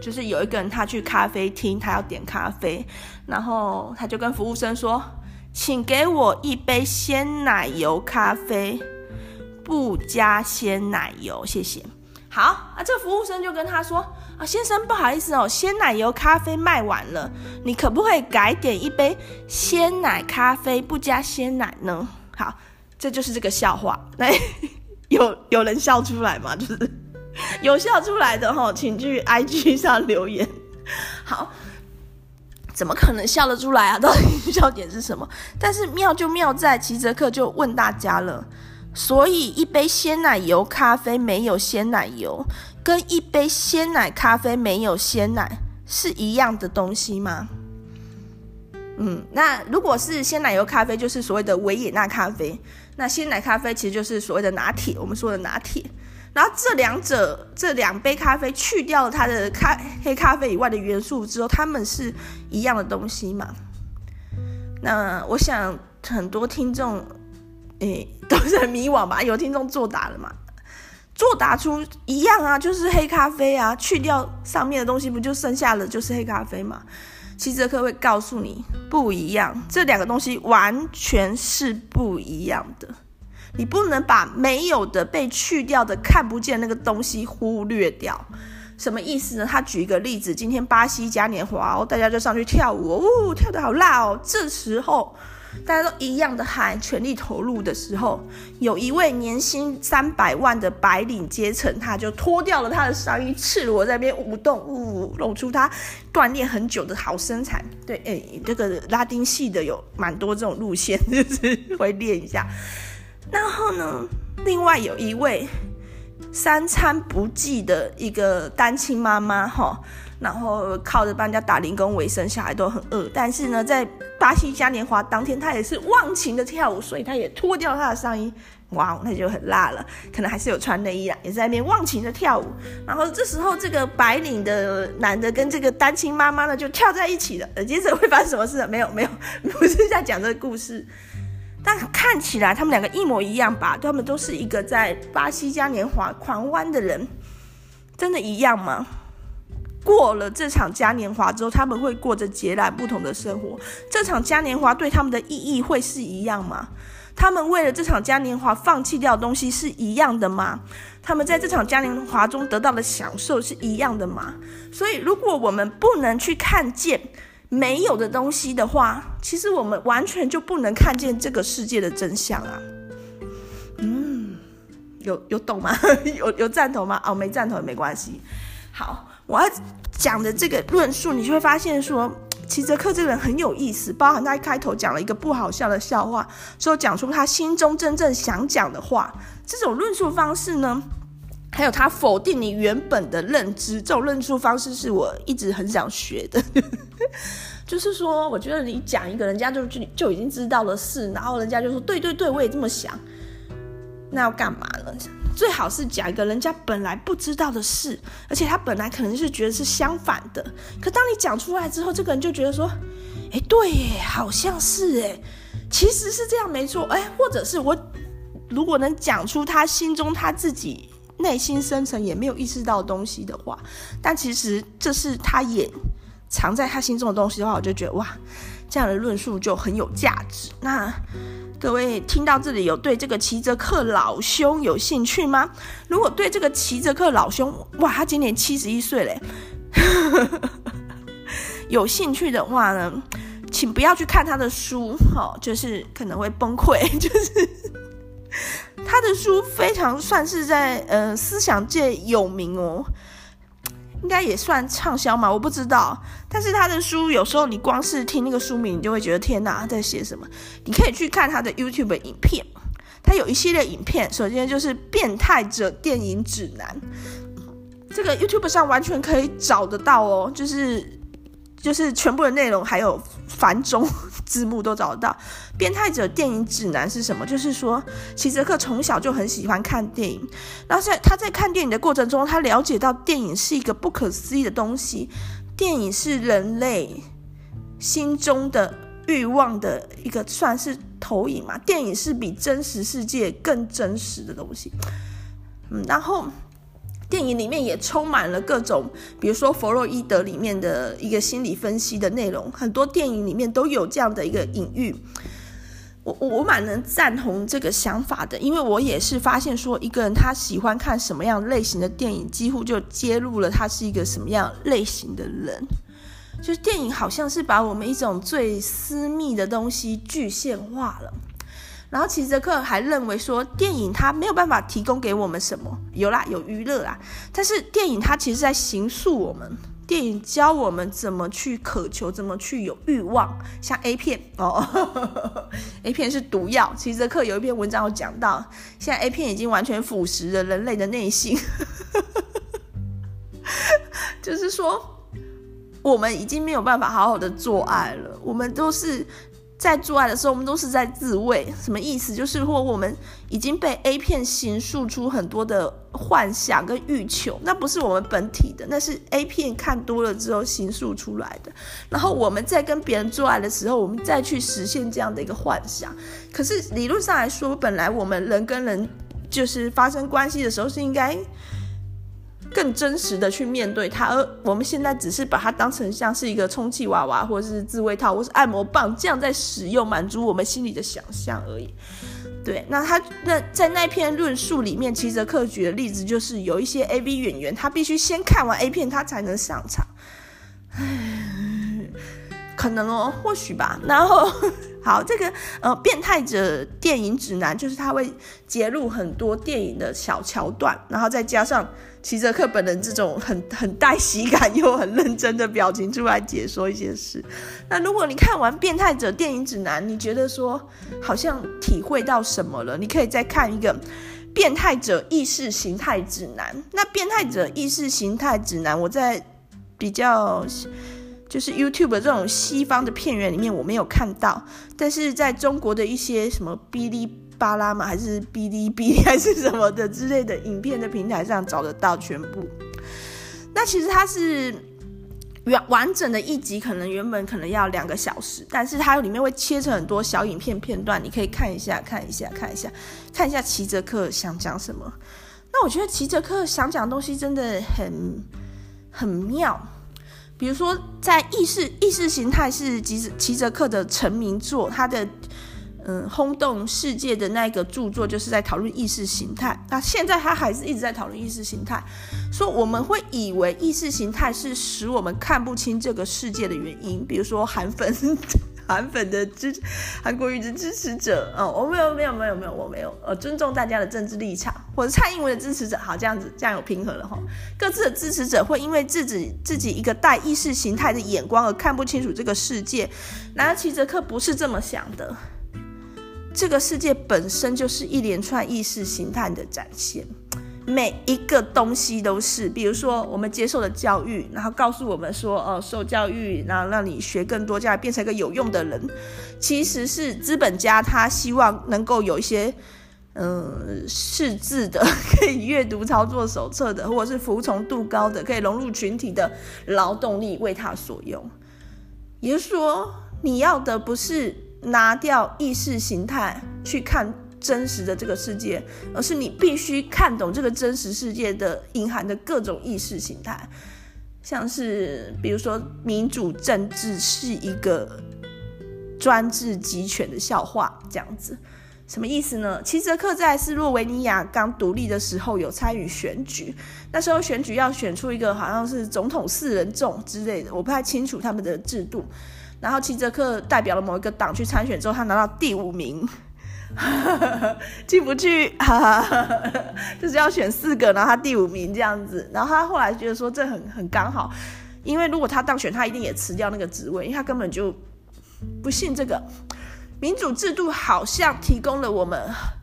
就是有一个人他去咖啡厅，他要点咖啡，然后他就跟服务生说：“请给我一杯鲜奶油咖啡，不加鲜奶油，谢谢。”好啊，这个服务生就跟他说：“啊，先生，不好意思哦，鲜奶油咖啡卖完了，你可不可以改点一杯鲜奶咖啡，不加鲜奶呢？”好，这就是这个笑话。哎，有有人笑出来吗？就是有笑出来的哈、哦，请去 I G 上留言。好，怎么可能笑得出来啊？到底笑点是什么？但是妙就妙在齐泽克就问大家了。所以一杯鲜奶油咖啡没有鲜奶油，跟一杯鲜奶咖啡没有鲜奶是一样的东西吗？嗯，那如果是鲜奶油咖啡就是所谓的维也纳咖啡，那鲜奶咖啡其实就是所谓的拿铁，我们说的拿铁。然后这两者这两杯咖啡去掉了它的咖黑咖啡以外的元素之后，它们是一样的东西嘛？那我想很多听众诶都是很迷惘吧，有听众作答了嘛？作答出一样啊，就是黑咖啡啊，去掉上面的东西不就剩下了就是黑咖啡嘛？希泽克会告诉你不一样，这两个东西完全是不一样的。你不能把没有的被去掉的看不见那个东西忽略掉。什么意思呢？他举一个例子，今天巴西嘉年华哦，大家就上去跳舞哦，哦跳得好辣哦。这时候大家都一样的喊全力投入的时候，有一位年薪三百万的白领阶层，他就脱掉了他的上衣，赤裸在那边舞动，呜，露出他锻炼很久的好身材。对，哎、欸，这个拉丁系的有蛮多这种路线，就是会练一下。然后呢，另外有一位三餐不济的一个单亲妈妈哈，然后靠着帮人家打零工为生，小孩都很饿，但是呢，在巴西嘉年华当天，她也是忘情的跳舞，所以她也脱掉她的上衣，哇，那就很辣了，可能还是有穿内衣啦，也在那边忘情的跳舞。然后这时候，这个白领的男的跟这个单亲妈妈呢就跳在一起了，接着会发生什么事？没有，没有，不是在讲这个故事。但看起来他们两个一模一样吧？他们都是一个在巴西嘉年华狂欢的人，真的一样吗？过了这场嘉年华之后，他们会过着截然不同的生活。这场嘉年华对他们的意义会是一样吗？他们为了这场嘉年华放弃掉的东西是一样的吗？他们在这场嘉年华中得到的享受是一样的吗？所以，如果我们不能去看见没有的东西的话，其实我们完全就不能看见这个世界的真相啊。嗯，有有懂吗？有有赞同吗？哦，没赞同也没关系。好，我要讲的这个论述，你就会发现说，希泽克这个人很有意思，包含他一开头讲了一个不好笑的笑话，之后讲出他心中真正想讲的话，这种论述方式呢？还有他否定你原本的认知，这种论述方式是我一直很想学的。就是说，我觉得你讲一个人家就就已经知道的事，然后人家就说对对对，我也这么想，那要干嘛呢？最好是讲一个人家本来不知道的事，而且他本来可能是觉得是相反的，可当你讲出来之后，这个人就觉得说，哎，对耶，好像是哎，其实是这样没错，哎，或者是我如果能讲出他心中他自己内心深层也没有意识到的东西的话，但其实这是他也藏在他心中的东西的话，我就觉得哇，这样的论述就很有价值。那各位听到这里，有对这个希泽克老兄有兴趣吗？如果对这个希泽克老兄，哇，他今年七十一岁嘞，有兴趣的话呢，请不要去看他的书，哦，就是可能会崩溃，就是。他的书非常算是在呃思想界有名哦，应该也算畅销嘛，我不知道。但是他的书有时候你光是听那个书名，你就会觉得天哪，他在写什么？你可以去看他的 YouTube 影片，他有一系列影片，首先就是《变态者电影指南》，这个 YouTube 上完全可以找得到哦，就是。就是全部的内容还有繁中字幕都找得到。变态者电影指南是什么？就是说希泽克从小就很喜欢看电影，然后在他在看电影的过程中，他了解到电影是一个不可思议的东西，电影是人类心中的欲望的一个算是投影嘛，电影是比真实世界更真实的东西。嗯，然后电影里面也充满了各种，比如说弗洛伊德里面的一个心理分析的内容，很多电影里面都有这样的一个隐喻。我我我蛮能赞同这个想法的，因为我也是发现说，一个人他喜欢看什么样类型的电影，几乎就揭露了他是一个什么样类型的人。就是电影好像是把我们一种最私密的东西具现化了。然后齐泽克还认为说电影它没有办法提供给我们什么，有啦，有娱乐啦，但是电影它其实在形塑我们，电影教我们怎么去渴求，怎么去有欲望，像 A 片哦呵呵 ，A 片是毒药。齐泽克有一篇文章有讲到，现在 A 片已经完全腐蚀了人类的内心，就是说我们已经没有办法好好的做爱了，我们都是在做爱的时候，我们都是在自慰。什么意思？就是说我们已经被 A 片形塑出很多的幻想跟欲求，那不是我们本体的，那是 A 片看多了之后形塑出来的。然后我们在跟别人做爱的时候，我们再去实现这样的一个幻想。可是理论上来说，本来我们人跟人就是发生关系的时候，是应该更真实的去面对它，而我们现在只是把它当成像是一个充气娃娃，或是自慰套，或是按摩棒这样在使用，满足我们心里的想象而已。对，那他那在那篇论述里面，齐泽克举的例子就是有一些 A V 演员，他必须先看完 A 片，他才能上场。可能哦，或许吧。然后，好，这个呃，变态者电影指南就是他会揭露很多电影的小桥段，然后再加上齐泽克本人这种很很带喜感又很认真的表情出来解说一些事。那如果你看完变态者电影指南，你觉得说好像体会到什么了，你可以再看一个变态者意识形态指南。那变态者意识形态指南，我在比较就是 YouTube 这种西方的片源里面我没有看到，但是在中国的一些什么哔哩巴拉嘛，还是哔哩哔哩还是什么的之类的影片的平台上找得到全部。那其实它是完整的一集，可能原本可能要两个小时，但是它里面会切成很多小影片片段，你可以看一下看一下看一下看一下齐泽克想讲什么。那我觉得齐泽克想讲的东西真的很很妙。比如说在意识意识形态是齐泽克的成名作，他的嗯轰动世界的那个著作就是在讨论意识形态。那现在他还是一直在讨论意识形态，所以我们会以为意识形态是使我们看不清这个世界的原因。比如说韩粉韩粉的支韩国瑜的支持者，哦，我没有没有没有没有我没有呃尊重大家的政治立场，或者蔡英文的支持者，好，这样子这样有平衡了哈。各自的支持者会因为自己自己一个带意识形态的眼光而看不清楚这个世界，然而齐泽克不是这么想的。这个世界本身就是一连串意识形态的展现。每一个东西都是，比如说我们接受的教育，然后告诉我们说，哦，受教育，然后让你学更多，这样变成一个有用的人，其实是资本家他希望能够有一些，嗯，识字的，可以阅读操作手册的，或者是服从度高的，可以融入群体的劳动力为他所用。也就是说，你要的不是拿掉意识形态去看真实的这个世界，而是你必须看懂这个真实世界的隐含的各种意识形态。像是比如说民主政治是一个专制集权的笑话，这样子什么意思呢？齐泽克在斯洛维尼亚刚独立的时候有参与选举，那时候选举要选出一个好像是总统四人众之类的，我不太清楚他们的制度。然后齐泽克代表了某一个党去参选之后，他拿到第五名进不去，就是要选四个，然后他第五名这样子。然后他后来觉得说这很很刚好，因为如果他当选，他一定也辞掉那个职位，因为他根本就不信这个民主制度。好像提供了我们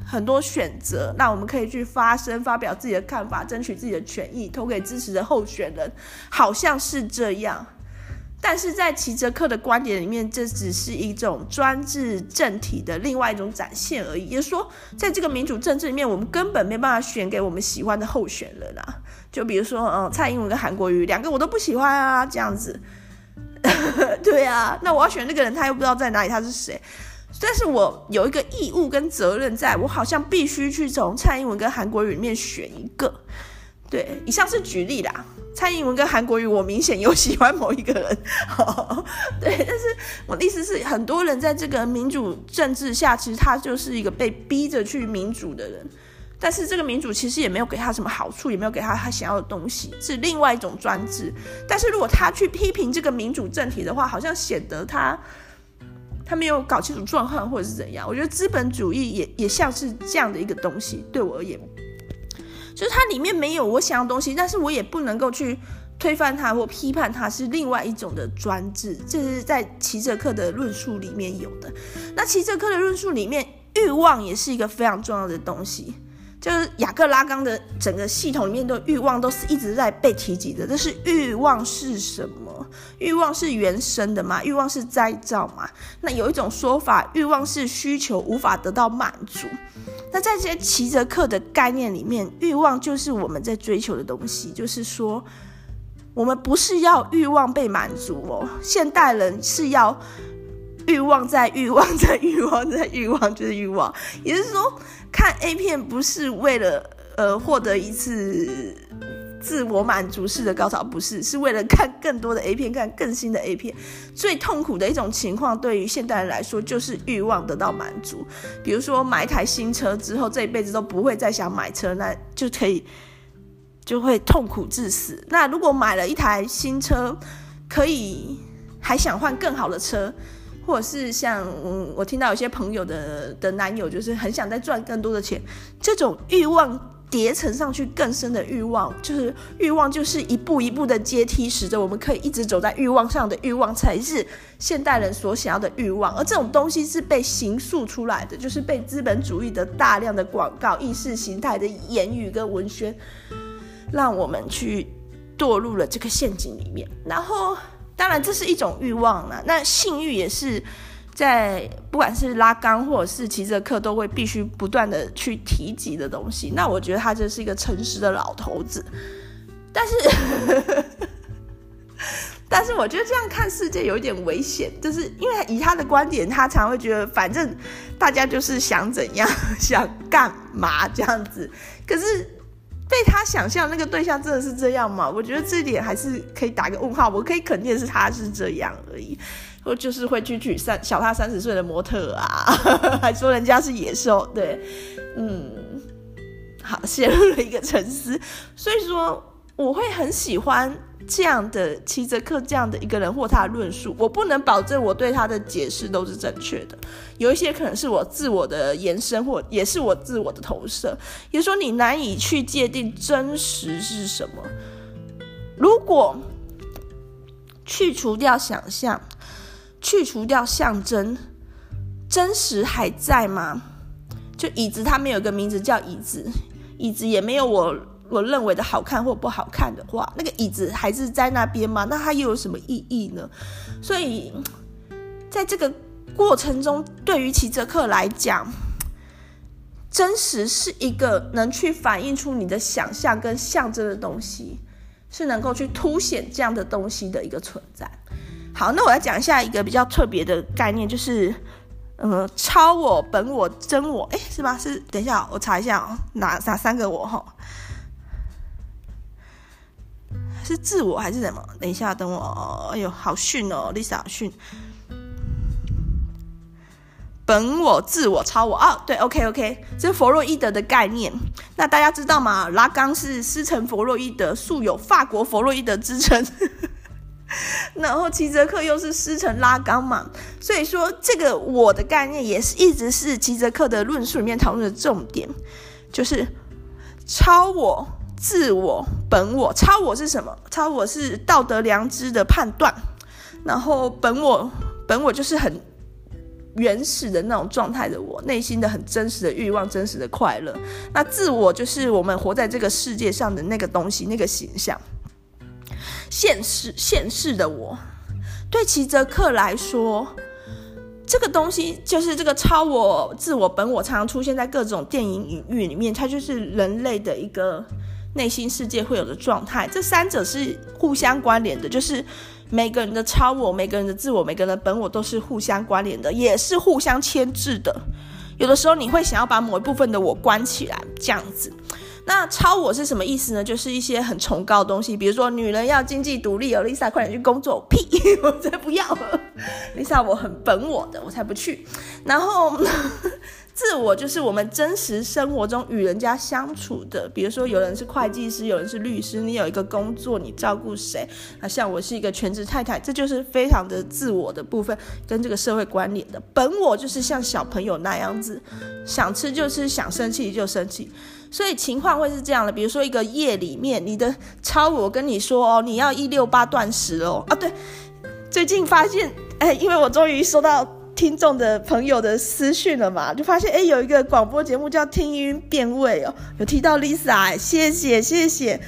很多选择，那我们可以去发声，发表自己的看法，争取自己的权益，投给支持的候选人，好像是这样。但是在齐泽克的观点里面，这只是一种专制政体的另外一种展现而已。也就是说，在这个民主政治里面，我们根本没办法选给我们喜欢的候选人啊。就比如说，嗯，蔡英文跟韩国瑜两个我都不喜欢啊，这样子。对啊，那我要选那个人，他又不知道在哪里，他是谁。但是我有一个义务跟责任在，我好像必须去从蔡英文跟韩国瑜里面选一个。对，以上是举例啦。蔡英文跟韩国瑜我明显有喜欢某一个人，哦，对，但是我的意思是很多人在这个民主政治下，其实他就是一个被逼着去民主的人，但是这个民主其实也没有给他什么好处，也没有给他他想要的东西，是另外一种专制。但是如果他去批评这个民主政体的话，好像显得他他没有搞清楚状况或者是怎样。我觉得资本主义 也, 也像是这样的一个东西，对我而言就是它里面没有我想要的东西，但是我也不能够去推翻它或批判它，是另外一种的专制。这是在齐哲克的论述里面有的。那齐哲克的论述里面，欲望也是一个非常重要的东西，就是雅各拉冈的整个系统里面的欲望都是一直在被提及的。这是欲望是什么？欲望是原生的吗？欲望是再造吗？那有一种说法，欲望是需求无法得到满足。那在这些齐哲克的概念里面，欲望就是我们在追求的东西，就是说我们不是要欲望被满足哦，现代人是要欲望在欲望在欲望在欲望，就是欲望。也就是说，看 A 片不是为了呃获得一次自我满足式的高潮，不是，是为了看更多的 A 片，看更新的 A 片。最痛苦的一种情况，对于现代人来说，就是欲望得到满足。比如说买一台新车之后，这一辈子都不会再想买车，那就可以。就会痛苦致死。那如果买了一台新车，可以还想换更好的车，或者是像、嗯、我听到有些朋友 的, 的男友就是很想再赚更多的钱，这种欲望叠层上去更深的欲望，就是欲望就是一步一步的阶梯，使得我们可以一直走在欲望上的欲望，才是现代人所想要的欲望。而这种东西是被形塑出来的，就是被资本主义的大量的广告、意识形态的言语跟文宣，让我们去堕入了这个陷阱里面。然后当然这是一种欲望啦，那性欲也是在不管是拉冈或者是齐哲克都会必须不断的去提及的东西。那我觉得他就是一个诚实的老头子，但是但是我觉得这样看世界有一点危险，就是因为以他的观点，他常会觉得反正大家就是想怎样想干嘛这样子。可是被他想象那个对象真的是这样吗？我觉得这一点还是可以打个问号。我可以肯定是他是这样而已，我就是会去娶三小他三十岁的模特啊，还说人家是野兽。对，嗯，好，陷入了一个沉思。所以说，我会很喜欢这样的齐哲克这样的一个人或他的论述。我不能保证我对他的解释都是正确的，有一些可能是我自我的延伸，或也是我自我的投射。也就是说，你难以去界定真实是什么。如果去除掉想象，去除掉象征，真实还在吗？就椅子，它没有一个名字叫椅子，椅子也没有我我认为的好看或不好看的话，那个椅子还是在那边吗？那它又有什么意义呢？所以在这个过程中，对于齐哲克来讲，真实是一个能去反映出你的想象跟象征的东西，是能够去凸显这样的东西的一个存在。好，那我来讲一下一个比较特别的概念，就是呃、嗯，超我、本我、真我，哎，是吗？是，等一下，我查一下、哦、哪哪三个我哈、哦？是自我还是什么？等一下，等我，哎呦，好逊哦 ，Lisa 好逊。本我、自我、超我啊、哦，对 ，OK OK， 这是弗洛伊德的概念。那大家知道吗？拉冈是师承弗洛伊德，素有法国弗洛伊德之称。然后齐哲克又是师承拉冈嘛，所以说这个我的概念也是一直是齐哲克的论述里面讨论的重点，就是超我、自我、本我。超我是什么？超我是道德良知的判断，然后本我，本我就是很原始的那种状态的我，内心的很真实的欲望，真实的快乐。那自我就是我们活在这个世界上的那个东西，那个形象，现实现实的我。对齐哲克来说，这个东西就是这个超我、自我、本我，常常出现在各种电影隐喻里面，它就是人类的一个内心世界会有的状态。这三者是互相关联的，就是每个人的超我、每个人的自我、每个人的本我都是互相关联的，也是互相牵制的。有的时候你会想要把某一部分的我关起来，这样子。那超我是什么意思呢？就是一些很崇高的东西，比如说女人要经济独立哦 ，Lisa 快点去工作，屁，我才不要了 ，Lisa 我很本我的，我才不去。然后自我就是我们真实生活中与人家相处的，比如说有人是会计师，有人是律师，你有一个工作，你照顾谁？那像我是一个全职太太，这就是非常的自我的部分，跟这个社会关联的。本我就是像小朋友那样子，想吃就吃，想生气就生气。所以情况会是这样的，比如说一个夜里面，你的超我跟你说哦，你要一六八断食哦。啊对，最近发现，哎，因为我终于收到听众的朋友的私讯了嘛，就发现哎，有一个广播节目叫听音辨位哦，有提到 Lisa， 谢谢谢谢，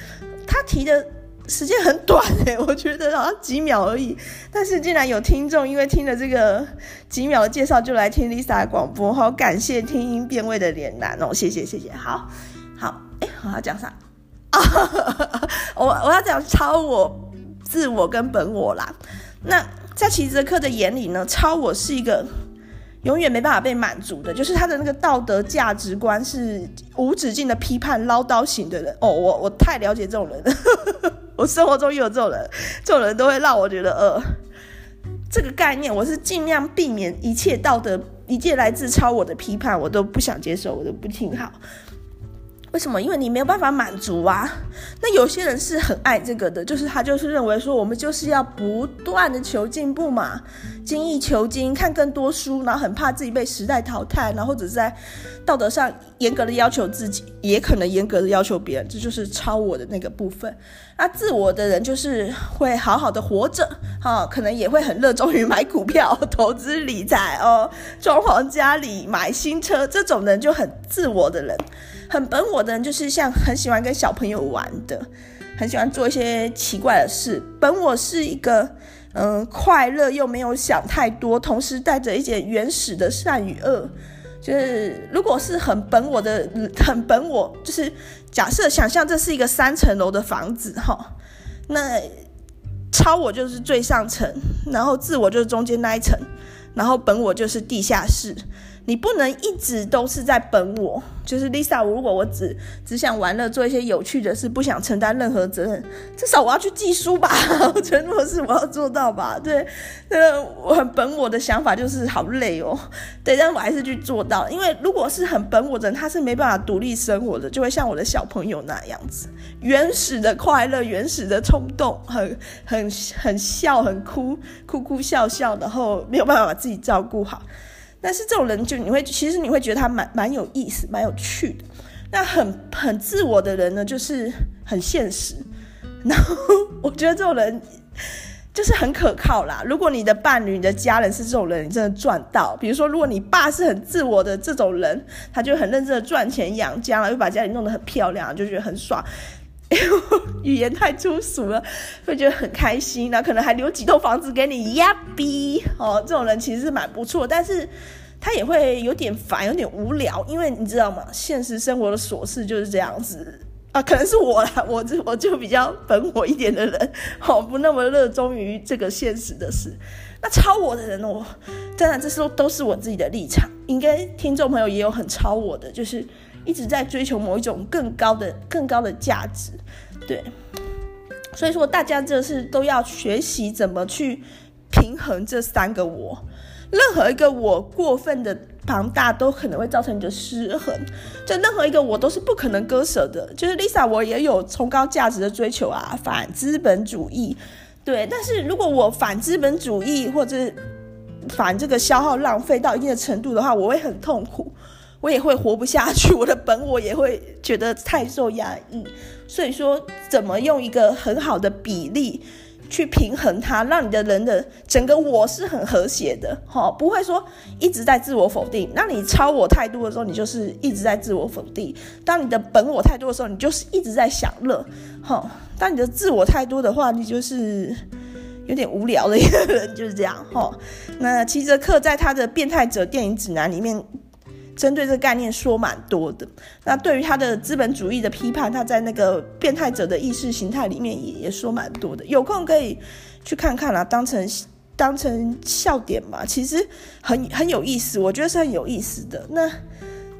她提的时间很短哎，我觉得好像几秒而已，但是竟然有听众因为听了这个几秒的介绍就来听 Lisa 的广播，好感谢听音辨位的连男哦，谢谢谢谢，好好哎，我要讲啥？我我要讲超我、自我跟本我啦，那。在齐泽克的眼里呢，超我是一个永远没办法被满足的，就是他的那个道德价值观是无止境的批判、唠叨型的人。哦，我我太了解这种人了，我生活中也有这种人，这种人都会让我觉得呃，这个概念我是尽量避免一切道德、一切来自超我的批判，我都不想接受，我都不听好。为什么？因为你没有办法满足啊。那有些人是很爱这个的，就是他就是认为说我们就是要不断的求进步嘛，精益求精，看更多书，然后很怕自己被时代淘汰，然后或者在道德上严格的要求自己，也可能严格的要求别人，这就是超我的那个部分。那自我的人就是会好好的活着、啊、可能也会很热衷于买股票、投资理财哦，装潢家里、买新车，这种人就很自我的人。很本我的人就是像很喜欢跟小朋友玩的，很喜欢做一些奇怪的事。本我是一个嗯快乐又没有想太多，同时带着一点原始的善与恶。就是如果是很本我的，很本我就是假设想象这是一个三层楼的房子哈，那超我就是最上层，然后自我就是中间那一层，然后本我就是地下室。你不能一直都是在本我，就是 Lisa， 如果我只只想玩乐，做一些有趣的事，不想承担任何责任，至少我要去寄书吧，我承诺是我要做到吧。对，呃，我很本我的想法就是好累哦，对，但我还是去做到，因为如果是很本我的人，他是没办法独立生活的，就会像我的小朋友那样子，原始的快乐，原始的冲动，很很很笑，很哭哭哭笑笑，然后没有办法把自己照顾好。但是这种人就你会，其实你会觉得他蛮蛮有意思，蛮有趣的。那很很自我的人呢，就是很现实。然后我觉得这种人就是很可靠啦。如果你的伴侣、你的家人是这种人，你真的赚到。比如说，如果你爸是很自我的这种人，他就很认真的赚钱养家，然后又把家里弄得很漂亮，就觉得很爽。语言太粗俗了，会觉得很开心，然后可能还留几栋房子给你呀逼哦，这种人其实是蛮不错，但是他也会有点烦，有点无聊，因为你知道吗？现实生活的琐事就是这样子啊，可能是我啦，我就我就比较本我一点的人，哦，不那么热衷于这个现实的事。那超我的人，我当然这时候都是我自己的立场，应该听众朋友也有很超我的，就是。一直在追求某一种更高的、更高的价值，对，所以说大家这是都要学习怎么去平衡这三个我，任何一个我过分的庞大都可能会造成你的失衡，就任何一个我都是不可能割舍的，就是 Lisa 我也有崇高价值的追求啊，反资本主义，对，但是如果我反资本主义或者反这个消耗浪费到一定的程度的话，我会很痛苦。我也会活不下去，我的本我也会觉得太受压抑，所以说怎么用一个很好的比例去平衡它，让你的人的整个我是很和谐的、哦、不会说一直在自我否定。那你超我太多的时候，你就是一直在自我否定，当你的本我太多的时候，你就是一直在享乐、哦、当你的自我太多的话，你就是有点无聊的一个人，就是这样、哦、那齐泽克在他的变态者电影指南里面针对这个概念说蛮多的，那对于他的资本主义的批判，他在那个变态者的意识形态里面 也, 也说蛮多的，有空可以去看看啦、啊，当成当成笑点嘛，其实很很有意思，我觉得是很有意思的。那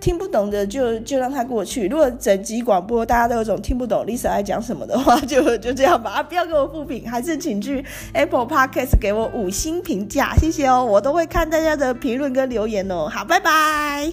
听不懂的就就让他过去，如果整集广播大家都有种听不懂 Lisa 爱讲什么的话，就就这样吧、啊、不要给我负评，还是请去 Apple Podcast 给我五星评价，谢谢哦，我都会看大家的评论跟留言哦。好，拜拜。